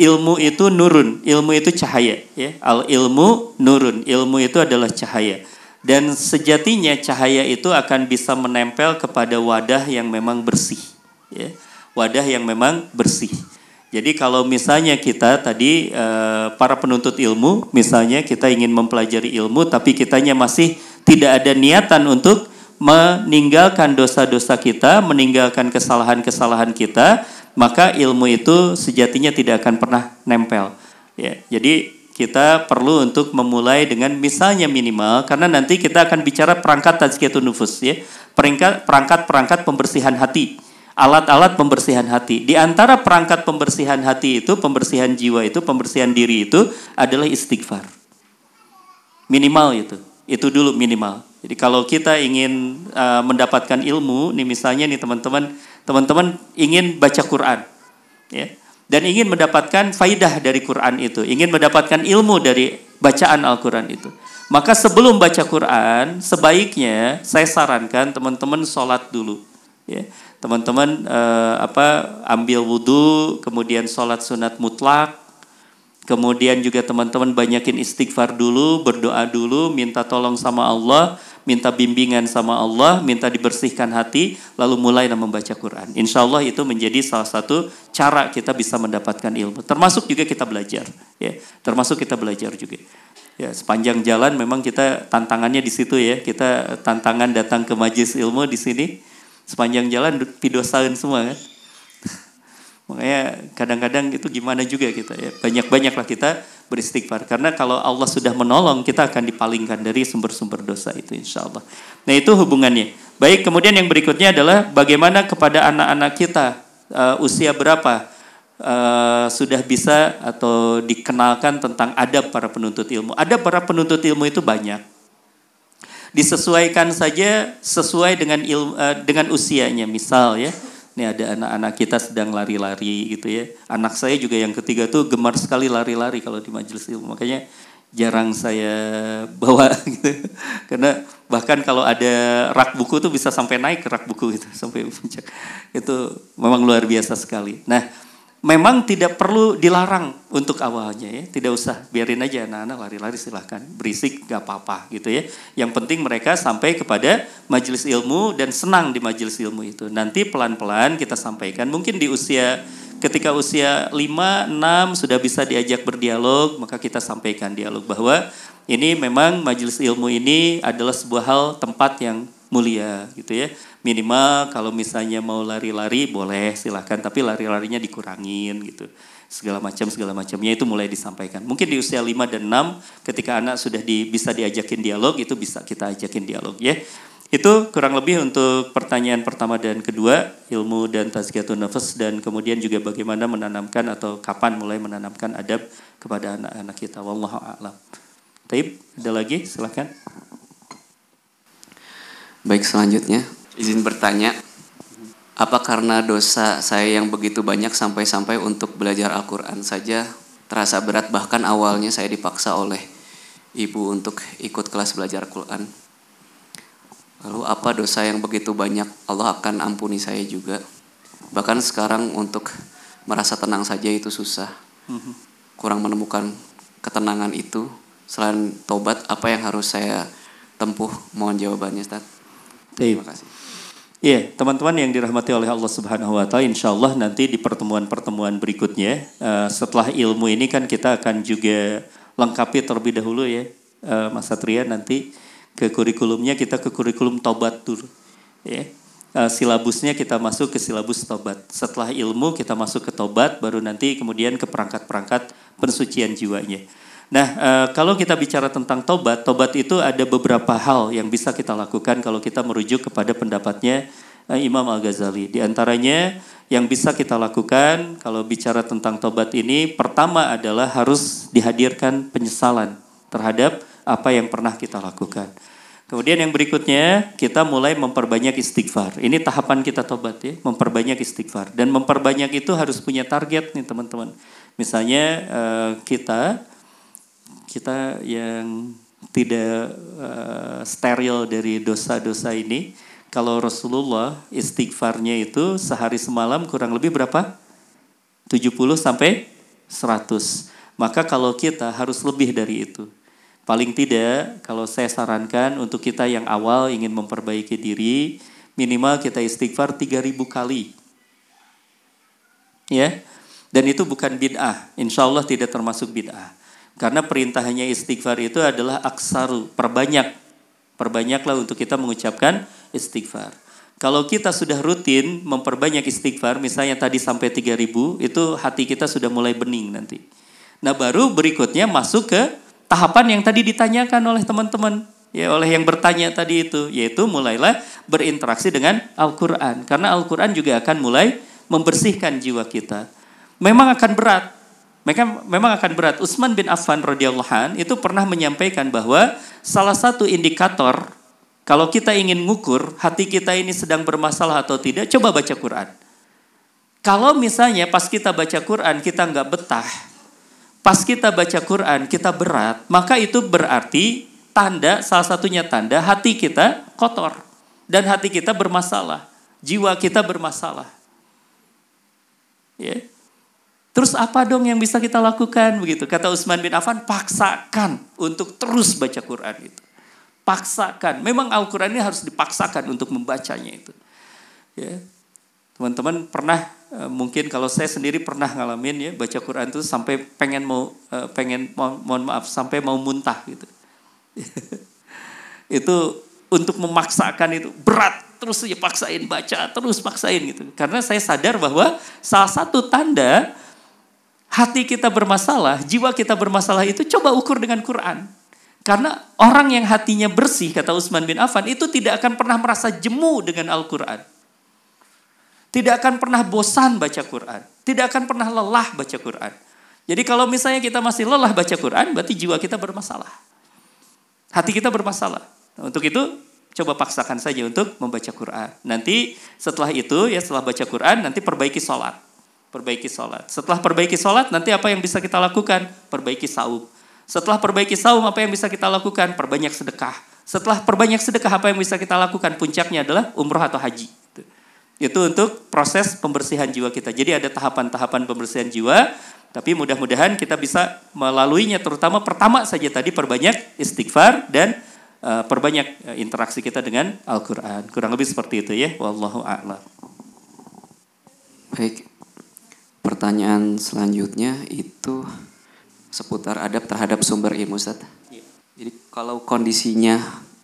ilmu itu nurun, ilmu itu cahaya. Ya. Al ilmu nurun, ilmu itu adalah cahaya. Dan sejatinya cahaya itu akan bisa menempel kepada wadah yang memang bersih. Ya. Wadah yang memang bersih. Jadi kalau misalnya kita tadi para penuntut ilmu, misalnya kita ingin mempelajari ilmu tapi kitanya masih tidak ada niatan untuk meninggalkan dosa-dosa kita, meninggalkan kesalahan-kesalahan kita, maka ilmu itu sejatinya tidak akan pernah nempel. Ya, jadi kita perlu untuk memulai dengan misalnya minimal, karena nanti kita akan bicara perangkat tazkiyatun nufus, ya, perangkat perangkat perangkat pembersihan hati, alat-alat pembersihan hati. Di antara perangkat pembersihan hati itu, pembersihan jiwa itu, pembersihan diri itu adalah istighfar. Minimal itu, itu dulu minimal. Jadi kalau kita ingin uh, mendapatkan ilmu, nih misalnya nih teman-teman, teman-teman ingin baca Quran, ya, dan ingin mendapatkan faidah dari Quran itu, ingin mendapatkan ilmu dari bacaan Al-Quran itu. Maka sebelum baca Quran, sebaiknya saya sarankan teman-teman sholat dulu. Ya. Teman-teman eh, apa, ambil wudhu, kemudian sholat sunat mutlak, kemudian juga teman-teman banyakin istighfar dulu, berdoa dulu, minta tolong sama Allah, minta bimbingan sama Allah, minta dibersihkan hati, lalu mulailah membaca Quran. Insya Allah itu menjadi salah satu cara kita bisa mendapatkan ilmu. Termasuk juga kita belajar, ya. Termasuk kita belajar juga. Ya, sepanjang jalan memang kita tantangannya di situ, ya. Kita tantangan datang ke majelis ilmu di sini. Sepanjang jalan pidosaeun semua, kan. Makanya kadang-kadang itu gimana juga kita, ya. Banyak-banyaklah kita beristighfar. Karena kalau Allah sudah menolong, kita akan dipalingkan dari sumber-sumber dosa itu, insya Allah. Nah, itu hubungannya. Baik, kemudian yang berikutnya adalah bagaimana kepada anak-anak kita, uh, usia berapa uh, sudah bisa atau dikenalkan tentang adab para penuntut ilmu. Adab para penuntut ilmu itu banyak. Disesuaikan saja sesuai dengan ilmu, uh, dengan usianya, misal, ya. Ini ada anak-anak kita sedang lari-lari gitu, ya. Anak saya juga yang ketiga tuh gemar sekali lari-lari kalau di majelis ilmu. Makanya jarang saya bawa gitu. Karena bahkan kalau ada rak buku tuh bisa sampai naik ke rak buku gitu, sampai puncak. Itu memang luar biasa sekali. Nah, memang tidak perlu dilarang untuk awalnya, ya. Tidak usah, biarin aja anak-anak lari-lari, silahkan. Berisik gak apa-apa gitu, ya. Yang penting mereka sampai kepada majelis ilmu dan senang di majelis ilmu itu. Nanti pelan-pelan kita sampaikan. Mungkin di usia, ketika usia lima, enam sudah bisa diajak berdialog, maka kita sampaikan dialog bahwa ini memang majelis ilmu ini adalah sebuah hal, tempat yang mulia gitu, ya. Minimal kalau misalnya mau lari-lari boleh silahkan, tapi lari-larinya dikurangin gitu, segala macam segala macamnya itu mulai disampaikan. Mungkin di usia lima dan enam ketika anak sudah di, bisa diajakin dialog, itu bisa kita ajakin dialog, ya. Itu kurang lebih untuk pertanyaan pertama dan kedua, ilmu dan tazkiyatun nafs, dan kemudian juga bagaimana menanamkan atau kapan mulai menanamkan adab kepada anak-anak kita. Wallahu a'lam. Taib, ada lagi, silahkan. Baik, selanjutnya izin bertanya, apa karena dosa saya yang begitu banyak sampai-sampai untuk belajar Al-Quran saja terasa berat, bahkan awalnya saya dipaksa oleh ibu untuk ikut kelas belajar Al-Quran. Lalu apa dosa yang begitu banyak Allah akan ampuni saya juga, bahkan sekarang untuk merasa tenang saja itu susah, kurang menemukan ketenangan itu. Selain tobat, apa yang harus saya tempuh? Mohon jawabannya, Ustaz. Terima kasih. Iya, teman-teman yang dirahmati oleh Allah Subhanahu wa Ta'ala, insya Allah nanti di pertemuan-pertemuan berikutnya, uh, setelah ilmu ini kan kita akan juga lengkapi terlebih dahulu, ya, uh, Mas Satria, nanti ke kurikulumnya kita ke kurikulum tobat dulu, ya. Uh, silabusnya kita masuk ke silabus tobat. Setelah ilmu kita masuk ke tobat, baru nanti kemudian ke perangkat-perangkat pensucian jiwanya. Nah, e, kalau kita bicara tentang tobat, tobat itu ada beberapa hal yang bisa kita lakukan kalau kita merujuk kepada pendapatnya e, Imam Al-Ghazali. Di antaranya yang bisa kita lakukan kalau bicara tentang tobat ini, pertama adalah harus dihadirkan penyesalan terhadap apa yang pernah kita lakukan. Kemudian yang berikutnya, kita mulai memperbanyak istighfar. Ini tahapan kita tobat, ya, memperbanyak istighfar. Dan memperbanyak itu harus punya target nih, teman-teman. Misalnya e, kita... kita yang tidak uh, steril dari dosa-dosa ini, kalau Rasulullah istighfarnya itu sehari semalam kurang lebih berapa? tujuh puluh sampai seratus. Maka kalau kita harus lebih dari itu. Paling tidak, kalau saya sarankan untuk kita yang awal ingin memperbaiki diri, minimal kita istighfar tiga ribu kali. Ya. Dan itu bukan bid'ah. Insya Allah tidak termasuk bid'ah. Karena perintahnya istighfar itu adalah aksaru, perbanyak. Perbanyaklah untuk kita mengucapkan istighfar. Kalau kita sudah rutin memperbanyak istighfar, misalnya tadi sampai tiga ribu, itu hati kita sudah mulai bening nanti. Nah, baru berikutnya masuk ke tahapan yang tadi ditanyakan oleh teman-teman, ya, oleh yang bertanya tadi itu, yaitu mulailah berinteraksi dengan Al-Quran, karena Al-Quran juga akan mulai membersihkan jiwa kita. Memang akan berat, mereka memang akan berat. Utsman bin Affan radhiyallahu anhu itu pernah menyampaikan bahwa salah satu indikator kalau kita ingin ngukur hati kita ini sedang bermasalah atau tidak, coba baca Quran. Kalau misalnya pas kita baca Quran kita nggak betah, pas kita baca Quran kita berat, maka itu berarti tanda, salah satunya tanda hati kita kotor dan hati kita bermasalah, jiwa kita bermasalah. Ya. Terus apa dong yang bisa kita lakukan begitu? Kata Utsman bin Affan, paksakan untuk terus baca Quran gitu. Paksakan. Memang Al-Quran ini harus dipaksakan untuk membacanya itu. Ya. Teman-teman pernah, mungkin kalau saya sendiri pernah ngalamin ya, baca Quran itu sampai pengen mau, pengen mohon maaf, sampai mau muntah gitu. Itu untuk memaksakan itu berat, terus ya paksain baca, terus paksain gitu. Karena saya sadar bahwa salah satu tanda hati kita bermasalah, jiwa kita bermasalah itu coba ukur dengan Quran. Karena orang yang hatinya bersih, kata Utsman bin Affan, itu tidak akan pernah merasa jemu dengan Al-Quran. Tidak akan pernah bosan baca Quran. Tidak akan pernah lelah baca Quran. Jadi kalau misalnya kita masih lelah baca Quran, berarti jiwa kita bermasalah. Hati kita bermasalah. Nah, untuk itu, coba paksakan saja untuk membaca Quran. Nanti setelah itu, ya setelah baca Quran, nanti perbaiki sholat. Perbaiki sholat. Setelah perbaiki sholat, nanti apa yang bisa kita lakukan? Perbaiki saum. Setelah perbaiki saum, apa yang bisa kita lakukan? Perbanyak sedekah. Setelah perbanyak sedekah, apa yang bisa kita lakukan? Puncaknya adalah umroh atau haji. Itu untuk proses pembersihan jiwa kita. Jadi ada tahapan-tahapan pembersihan jiwa, tapi mudah-mudahan kita bisa melaluinya, terutama pertama saja tadi, perbanyak istighfar dan uh, perbanyak uh, interaksi kita dengan Al-Quran. Kurang lebih seperti itu ya. Wallahu a'lam. Baik, pertanyaan selanjutnya itu seputar adab terhadap sumber ilmu, Ustaz. Ya. Jadi kalau kondisinya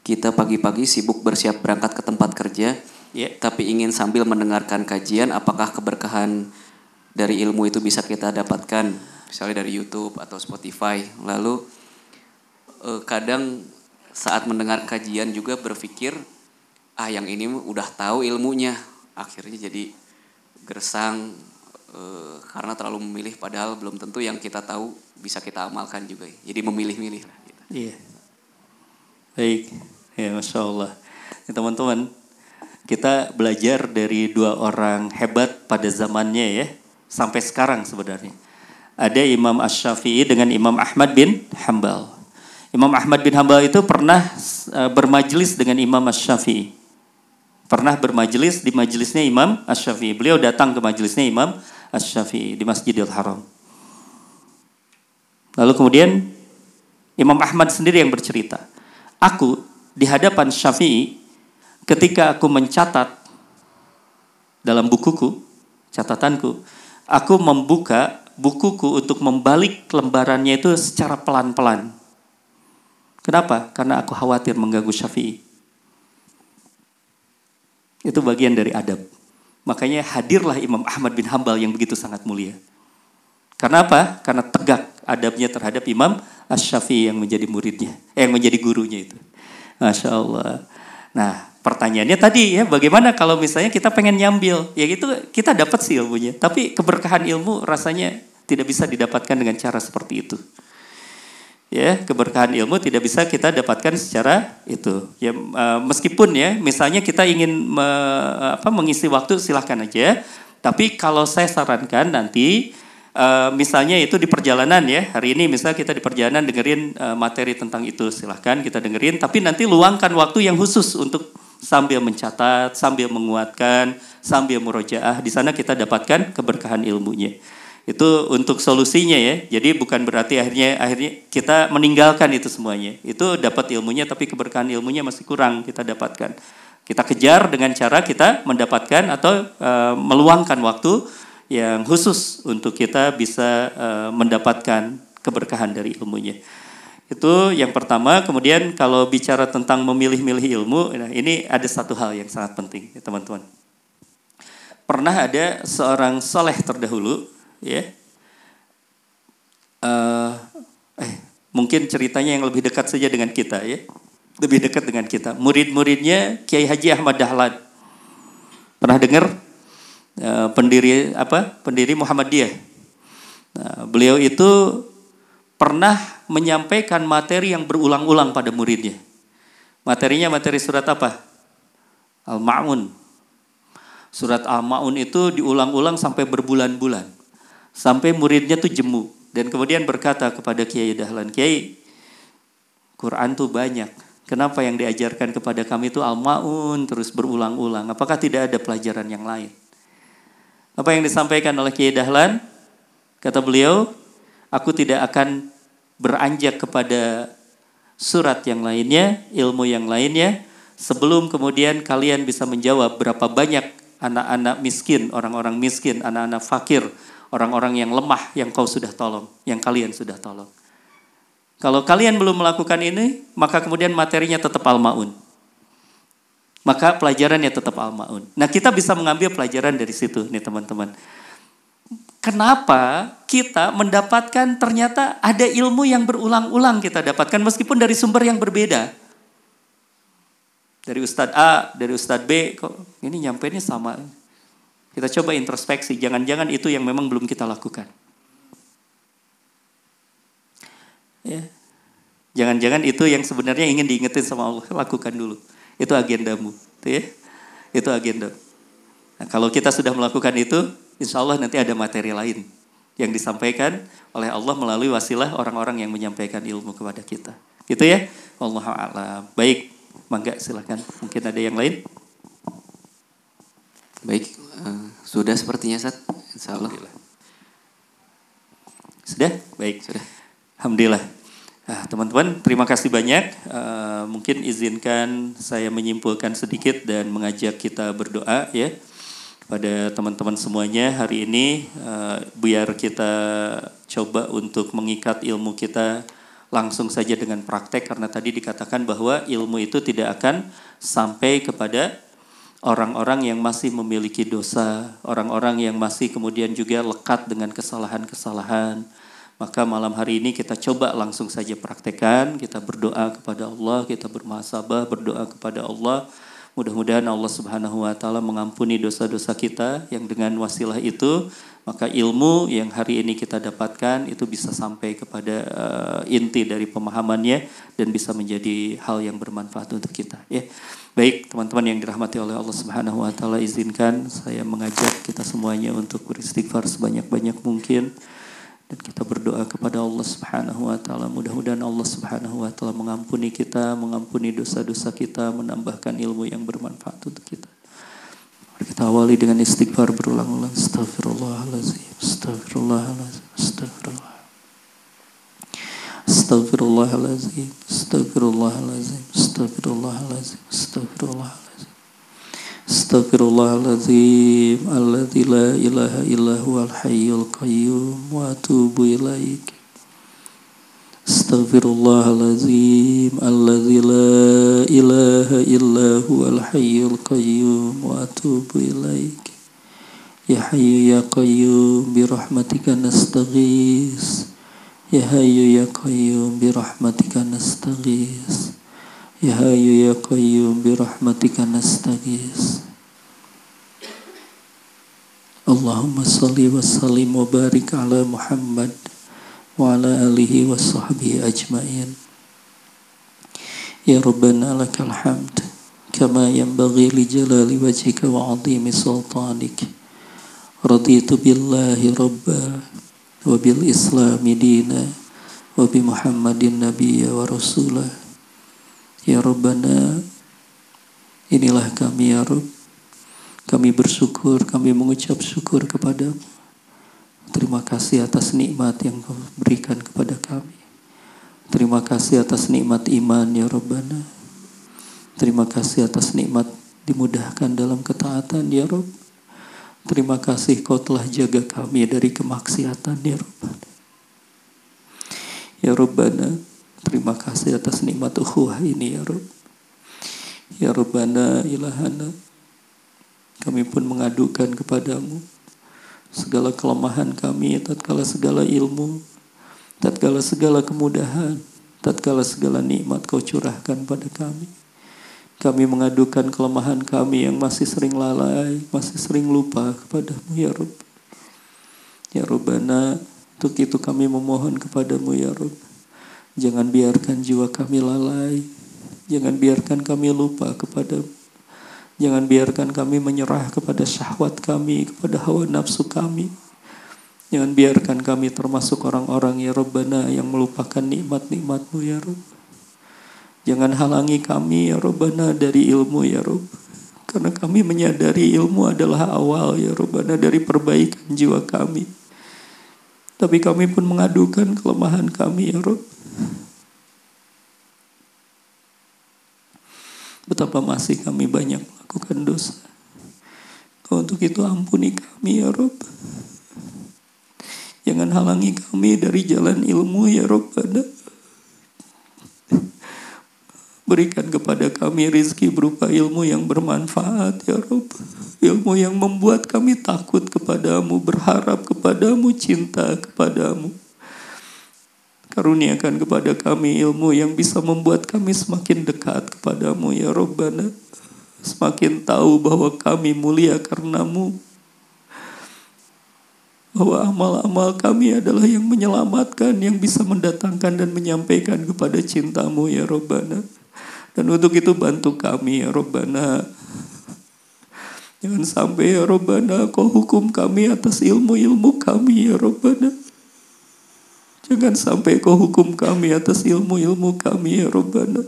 kita pagi-pagi sibuk bersiap berangkat ke tempat kerja, ya, tapi ingin sambil mendengarkan kajian, apakah keberkahan dari ilmu itu bisa kita dapatkan? Misalnya dari YouTube atau Spotify. Lalu eh, kadang saat mendengar kajian juga berpikir, ah yang ini udah tahu ilmunya. Akhirnya jadi gersang, eh, karena terlalu memilih, padahal belum tentu yang kita tahu bisa kita amalkan juga, jadi memilih-milih lah. Iya, baik, ya masya Allah. Ya, teman-teman, kita belajar dari dua orang hebat pada zamannya ya, sampai sekarang sebenarnya. Ada Imam Asy-Syafi'i dengan Imam Ahmad bin Hanbal. Imam Ahmad bin Hanbal itu pernah bermajelis dengan Imam Asy-Syafi'i. Pernah bermajelis di majelisnya Imam Asy-Syafi'i. Beliau datang ke majelisnya Imam Asy-Syafi'i di Masjidil Haram. Lalu kemudian Imam Ahmad sendiri yang bercerita. Aku di hadapan Syafi'i ketika aku mencatat dalam bukuku, catatanku, aku membuka bukuku untuk membalik lembarannya itu secara pelan-pelan. Kenapa? Karena aku khawatir mengganggu Syafi'i. Itu bagian dari adab. Makanya hadirlah Imam Ahmad bin Hanbal yang begitu sangat mulia. Karena apa? Karena tegak adabnya terhadap Imam Asy-Syafi'i yang menjadi muridnya, eh, yang menjadi gurunya itu. Masya Allah. Nah, pertanyaannya tadi ya, bagaimana kalau misalnya kita pengen nyambil? Ya itu kita dapat sih ilmunya, tapi keberkahan ilmu rasanya tidak bisa didapatkan dengan cara seperti itu. Ya, keberkahan ilmu tidak bisa kita dapatkan secara itu. Ya, meskipun ya, misalnya kita ingin me, apa, mengisi waktu silahkan aja. Tapi kalau saya sarankan nanti, Uh, misalnya itu di perjalanan ya, hari ini misalnya kita di perjalanan dengerin uh, materi tentang itu, silahkan kita dengerin, tapi nanti luangkan waktu yang khusus untuk sambil mencatat, sambil menguatkan, sambil murojaah, di sana kita dapatkan keberkahan ilmunya. Itu untuk solusinya ya, jadi bukan berarti akhirnya akhirnya kita meninggalkan itu semuanya, itu dapat ilmunya tapi keberkahan ilmunya masih kurang kita dapatkan. Kita kejar dengan cara kita mendapatkan atau uh, meluangkan waktu yang khusus untuk kita bisa uh, mendapatkan keberkahan dari ilmunya. Itu yang pertama. Kemudian kalau bicara tentang memilih-milih ilmu, nah ini ada satu hal yang sangat penting ya teman-teman. Pernah ada seorang soleh terdahulu ya, uh, eh, mungkin ceritanya yang lebih dekat saja dengan kita ya, lebih dekat dengan kita. Murid-muridnya Kiai Haji Ahmad Dahlan, pernah dengar uh, pendiri apa pendiri Muhammadiyah. Nah, beliau itu pernah menyampaikan materi yang berulang-ulang pada muridnya. Materinya materi surat apa? Al-Ma'un. Surat Al-Ma'un itu diulang-ulang sampai berbulan-bulan. Sampai muridnya tuh jemu. Dan kemudian berkata kepada Kiai Dahlan, Kiai, Quran tuh banyak. Kenapa yang diajarkan kepada kami itu Al-Ma'un terus berulang-ulang? Apakah tidak ada pelajaran yang lain? Apa yang disampaikan oleh Kiai Dahlan? Kata beliau, aku tidak akan beranjak kepada surat yang lainnya, ilmu yang lainnya, sebelum kemudian kalian bisa menjawab berapa banyak anak-anak miskin, orang-orang miskin, anak-anak fakir, orang-orang yang lemah yang kau sudah tolong, yang kalian sudah tolong. Kalau kalian belum melakukan ini, maka kemudian materinya tetap Al-Ma'un. Maka pelajarannya tetap Al-Ma'un. Nah, kita bisa mengambil pelajaran dari situ nih teman-teman. Kenapa kita mendapatkan ternyata ada ilmu yang berulang-ulang kita dapatkan meskipun dari sumber yang berbeda. Dari Ustadz A, dari Ustadz B, kok ini nyampainya sama. Kita coba introspeksi, jangan-jangan itu yang memang belum kita lakukan. Ya. Jangan-jangan itu yang sebenarnya ingin diingetin sama Allah, lakukan dulu. Itu agendamu. Itu, ya. Itu agenda. Nah, kalau kita sudah melakukan itu, insya Allah nanti ada materi lain yang disampaikan oleh Allah melalui wasilah orang-orang yang menyampaikan ilmu kepada kita. Gitu ya? Wallahu a'lam. Baik, mangga silakan. Mungkin ada yang lain? Baik, uh, sudah sepertinya Ustaz. Insya Allah. Sudah? Baik. Sudah. Alhamdulillah. Nah, teman-teman, terima kasih banyak. Uh, mungkin izinkan saya menyimpulkan sedikit dan mengajak kita berdoa ya. Pada teman-teman semuanya hari ini uh, biar kita coba untuk mengikat ilmu kita langsung saja dengan praktek, karena tadi dikatakan bahwa ilmu itu tidak akan sampai kepada orang-orang yang masih memiliki dosa, orang-orang yang masih kemudian juga lekat dengan kesalahan-kesalahan. Maka malam hari ini kita coba langsung saja praktekkan, kita berdoa kepada Allah, kita bermuhasabah, berdoa kepada Allah. Mudah-mudahan Allah Subhanahu wa taala mengampuni dosa-dosa kita, yang dengan wasilah itu maka ilmu yang hari ini kita dapatkan itu bisa sampai kepada uh, inti dari pemahamannya dan bisa menjadi hal yang bermanfaat untuk kita ya. Baik, teman-teman yang dirahmati oleh Allah Subhanahu wa taala, izinkan saya mengajak kita semuanya untuk beristighfar sebanyak-banyak mungkin dan kita berdoa kepada Allah Subhanahu wa taala. Mudah-mudahan Allah Subhanahu wa taala mengampuni kita, mengampuni dosa-dosa kita, menambahkan ilmu yang bermanfaat untuk kita. Mari kita awali dengan istighfar berulang-ulang. Astaghfirullahalazim, astaghfirullahalazim, astaghfirullah. Astaghfirullahalazim, astaghfirullahalazim, astaghfirullahalazim, astaghfirullah. Astaghfirullahaladzim, alladzi la ilaha illa huwal hayyul qayyum, wa atubu ilaik. Astaghfirullahaladzim, alladzi la ilaha illa huwal hayyul qayyum, wa atubu ilaik. Ya hayyu ya qayyum, birahmatika nastaghis. Ya hayyu ya qayyum, birahmatika nastaghis. Ya Hayyu ya Qayyum birahmatika nastaghis. Allahumma salli wa sallim wa barik ala Muhammad wa ala alihi wa sahbihi ajma'in. Ya Rabbana lakal hamd kama yanbaghi li jalali wajhika wa 'azimi sultanik. Raditu billahi rabba wa bil islami dina wa bi Muhammadin nabiyya wa rasulah. Ya Rabbana, inilah kami ya Rabb, kami bersyukur, kami mengucap syukur kepadamu. Terima kasih atas nikmat yang kau berikan kepada kami. Terima kasih atas nikmat iman ya Rabbana. Terima kasih atas nikmat dimudahkan dalam ketaatan ya Rabb. Terima kasih kau telah jaga kami dari kemaksiatan ya Rabbana. Ya Rabbana, terima kasih atas nikmat ukhuwah ini ya Rabb. Ya Rabbana ilahana, kami pun mengadukan kepadamu segala kelemahan kami tatkala segala ilmu, tatkala segala kemudahan, tatkala segala nikmat kau curahkan pada kami. Kami mengadukan kelemahan kami yang masih sering lalai, masih sering lupa kepadamu ya Rabb. Ya Rabbana, untuk itu kami memohon kepadamu ya Rabb. Jangan biarkan jiwa kami lalai, jangan biarkan kami lupa kepadamu. Jangan biarkan kami menyerah kepada syahwat kami, kepada hawa nafsu kami. Jangan biarkan kami termasuk orang-orang ya Rabbana yang melupakan nikmat-nikmat-Mu ya Rabb. Jangan halangi kami ya Rabbana dari ilmu ya Rabb. Karena kami menyadari ilmu adalah awal ya Rabbana dari perbaikan jiwa kami. Tapi kami pun mengadukan kelemahan kami ya Rabb. Betapa masih kami banyak melakukan dosa. Untuk itu ampuni kami ya Rabb. Jangan halangi kami dari jalan ilmu ya Rabbana. Berikan kepada kami rizki berupa ilmu yang bermanfaat ya Rabb. Ilmu yang membuat kami takut kepadamu, berharap kepadamu, cinta kepadamu. Karuniakan kepada kami ilmu yang bisa membuat kami semakin dekat kepadamu ya Rabbana. Semakin tahu bahwa kami mulia karenamu. Bahwa amal-amal kami adalah yang menyelamatkan, yang bisa mendatangkan dan menyampaikan kepada cintamu ya Rabbana. Dan untuk itu bantu kami ya Rabbana. Jangan sampai ya Rabbana kau hukum kami atas ilmu-ilmu kami ya Rabbana. Jangan sampai kau hukum kami atas ilmu-ilmu kami ya Rabbana.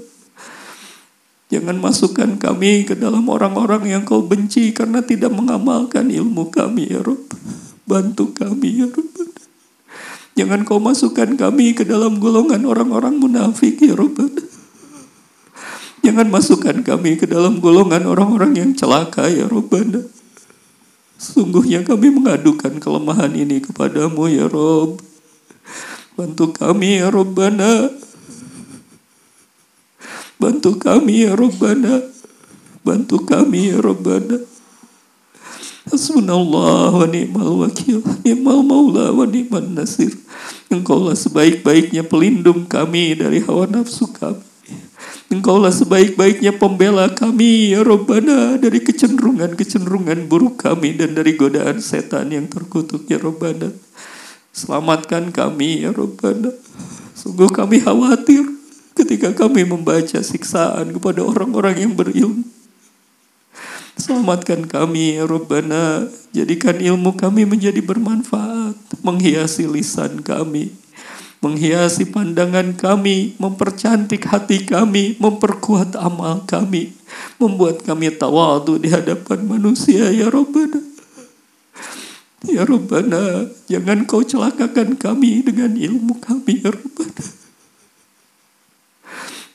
Jangan masukkan kami ke dalam orang-orang yang kau benci karena tidak mengamalkan ilmu kami ya Rabbana. Bantu kami ya Rabbana. Jangan kau masukkan kami ke dalam golongan orang-orang munafik ya Rabbana. Jangan masukkan kami ke dalam golongan orang-orang yang celaka ya Rabbana. Sungguhnya kami mengadukan kelemahan ini kepadamu ya Rabb. Bantu kami ya Rabbana. Bantu kami ya Rabbana. Bantu kami ya Rabbana. Hasbunallah wa ni'mal wakil, ni'mal maula wa ni'man nasir. Engkaulah sebaik-baiknya pelindung kami dari hawa nafsu kami. Engkaulah sebaik-baiknya pembela kami ya Rabbana dari kecenderungan-kecenderungan buruk kami dan dari godaan setan yang terkutuk ya Rabbana. Selamatkan kami ya Rabbana. Sungguh kami khawatir ketika kami membaca siksaan kepada orang-orang yang berilmu. Selamatkan kami ya Rabbana. Jadikan ilmu kami menjadi bermanfaat. Menghiasi lisan kami. Menghiasi pandangan kami. Mempercantik hati kami. Memperkuat amal kami. Membuat kami tawadu di hadapan manusia ya Rabbana. Ya Rabbana, jangan kau celakakan kami dengan ilmu kami, ya Rabbana.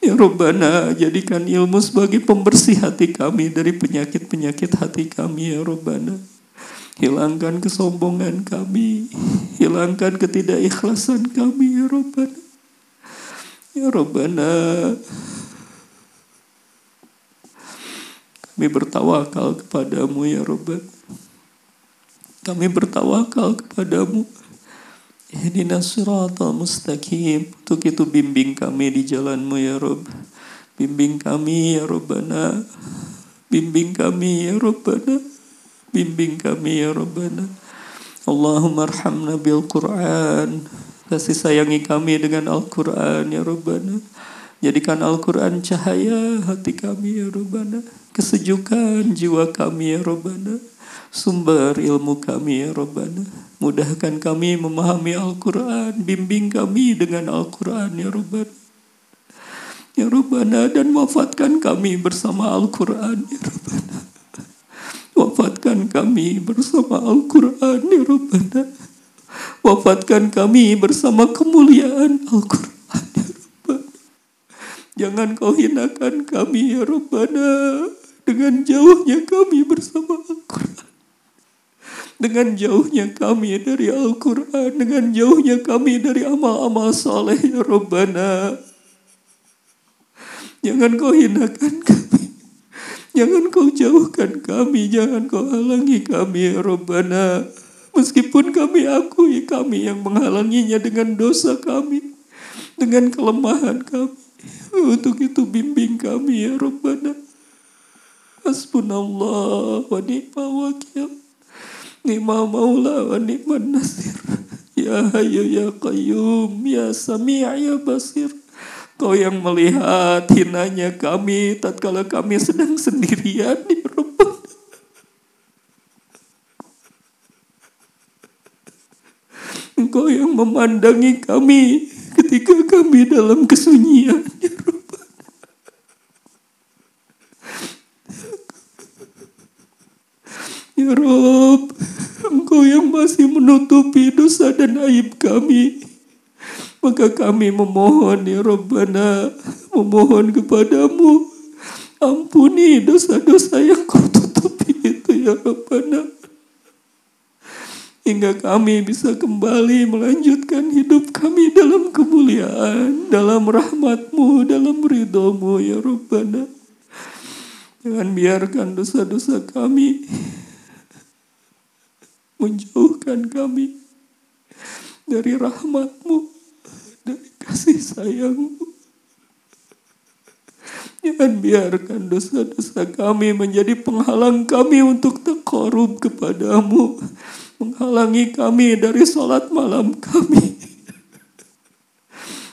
Ya Rabbana, jadikan ilmu sebagai pembersih hati kami dari penyakit-penyakit hati kami, ya Rabbana. Hilangkan kesombongan kami, hilangkan ketidakikhlasan kami, ya Rabbana. Ya Rabbana, kami bertawakal kepadamu, ya Rabbana. Kami bertawakal kepadamu. Ihdinas siratal mustaqim. Untuk itu bimbing kami di jalanmu ya Rabb. Bimbing kami ya Rabbana. Bimbing kami ya Rabbana. Bimbing kami ya Rabbana. Allahumma arhamna bil Qur'an. Kasih sayangi kami dengan Al-Qur'an ya Rabbana. Jadikan Al-Qur'an cahaya hati kami ya Rabbana. Kesejukan jiwa kami ya Rabbana. Sumber ilmu kami ya Rabbana. Mudahkan kami memahami Al-Quran. Bimbing kami dengan Al-Quran ya Rabbana. Ya Rabbana, dan wafatkan kami bersama Al-Quran ya Rabbana. Wafatkan kami bersama Al-Quran ya Rabbana. Wafatkan kami bersama kemuliaan Al-Quran ya Rabbana. Jangan kau hinakan kami ya Rabbana dengan jauhnya kami bersama Al-Quran. Dengan jauhnya kami dari Al-Quran, dengan jauhnya kami dari amal-amal saleh ya Rabbana. Jangan kau hinakan kami, jangan kau jauhkan kami, jangan kau halangi kami ya Rabbana. Meskipun kami akui kami yang menghalanginya dengan dosa kami, dengan kelemahan kami. Untuk itu bimbing kami ya Rabbana. Hasbunallah wa ni'mal wakil, ni'mal maula wa ni'man nasir. Ya Hayyu ya Qayyum, ya Sami' ya Basir. Kau yang melihat hinanya kami tatkala kami sedang sendirian di rumah. Engkau yang memandangi kami ketika kami dalam kesunyian, ya Rabbana. Ya Rabb, Engkau yang masih menutupi dosa dan aib kami. Maka kami memohon, ya Rabbana, memohon kepadamu, ampuni dosa-dosa yang kau tutupi itu, ya Rabbana. Hingga kami bisa kembali melanjutkan hidup kami dalam kemuliaan, dalam rahmatmu, dalam ridhomu, ya Rabbana. Jangan biarkan dosa-dosa kami menjauhkan kami dari rahmatmu, dari kasih sayangmu. Jangan biarkan dosa-dosa kami menjadi penghalang kami untuk taqarrub kepadamu, menghalangi kami dari sholat malam kami,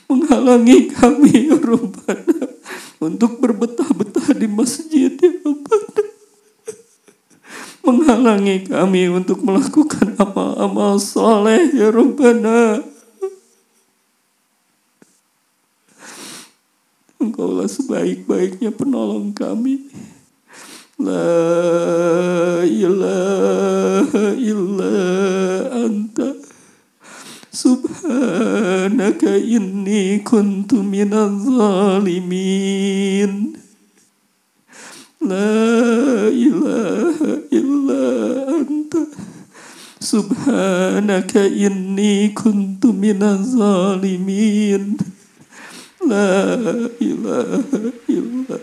menghalangi kami, ya Rabbana, untuk berbetah-betah di masjid, ya Rabbana, menghalangi kami untuk melakukan amal-amal soleh, ya Rabbana. Engkaulah sebaik-baiknya penolong kami. La ilaha illa anta subhanaka inni kuntu minaz zalimin. La ilaha illa anta subhanaka inni kuntu minaz zalimin. La ilaha illa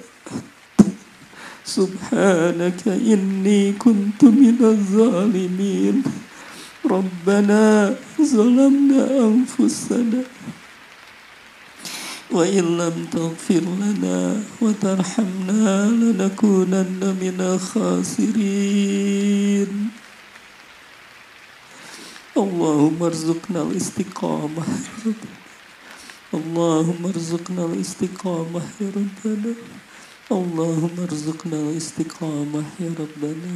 subhanaka inni kuntu minaz zalimin. Rabbana zalamna anfusana wa in lam taghfir lana wa tarhamna lanakunanna minal khasirin. Allahumma arzuqna al-istiqamah, Allahumma arzuqna al-istiqamah ya Rabbana. Allahumma arzuqna istiqamah ya Rabbana.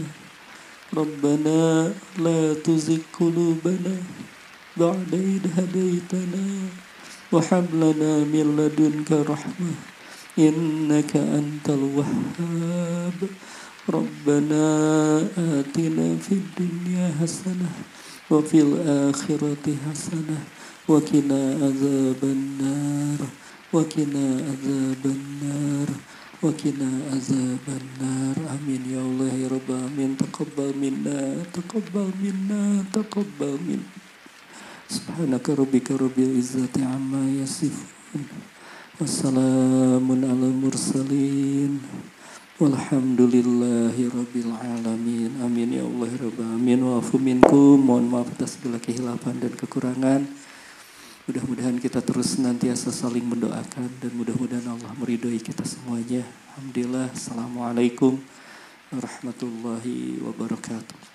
Rabbana la tuzigh qulubana ba'da idh hadaytana wa hab lana min ladunka rahmah innaka antal wahhab. Rabbana atina fid dunya hasanah wa fil akhirati hasanah wa qina azabannar, wa qina azabannar, wa qina azaban nar. Amin ya Allah ya Rabbal alamin. Taqabbal minna, taqabbal minna, taqabbal min. Subhanaka rabbika rabbil izzati amma yasifun, wassalamun ala mursalin, walhamdulillahi rabbil alamin. Amin ya Allah ya Rabbal alamin. Wa'fu minkum, mohon maaf atas segala kehilapan dan kekurangan. Mudah-mudahan kita terus senantiasa saling mendoakan dan mudah-mudahan Allah meridhoi kita semuanya. Alhamdulillah. Assalamualaikum warahmatullahi wabarakatuh.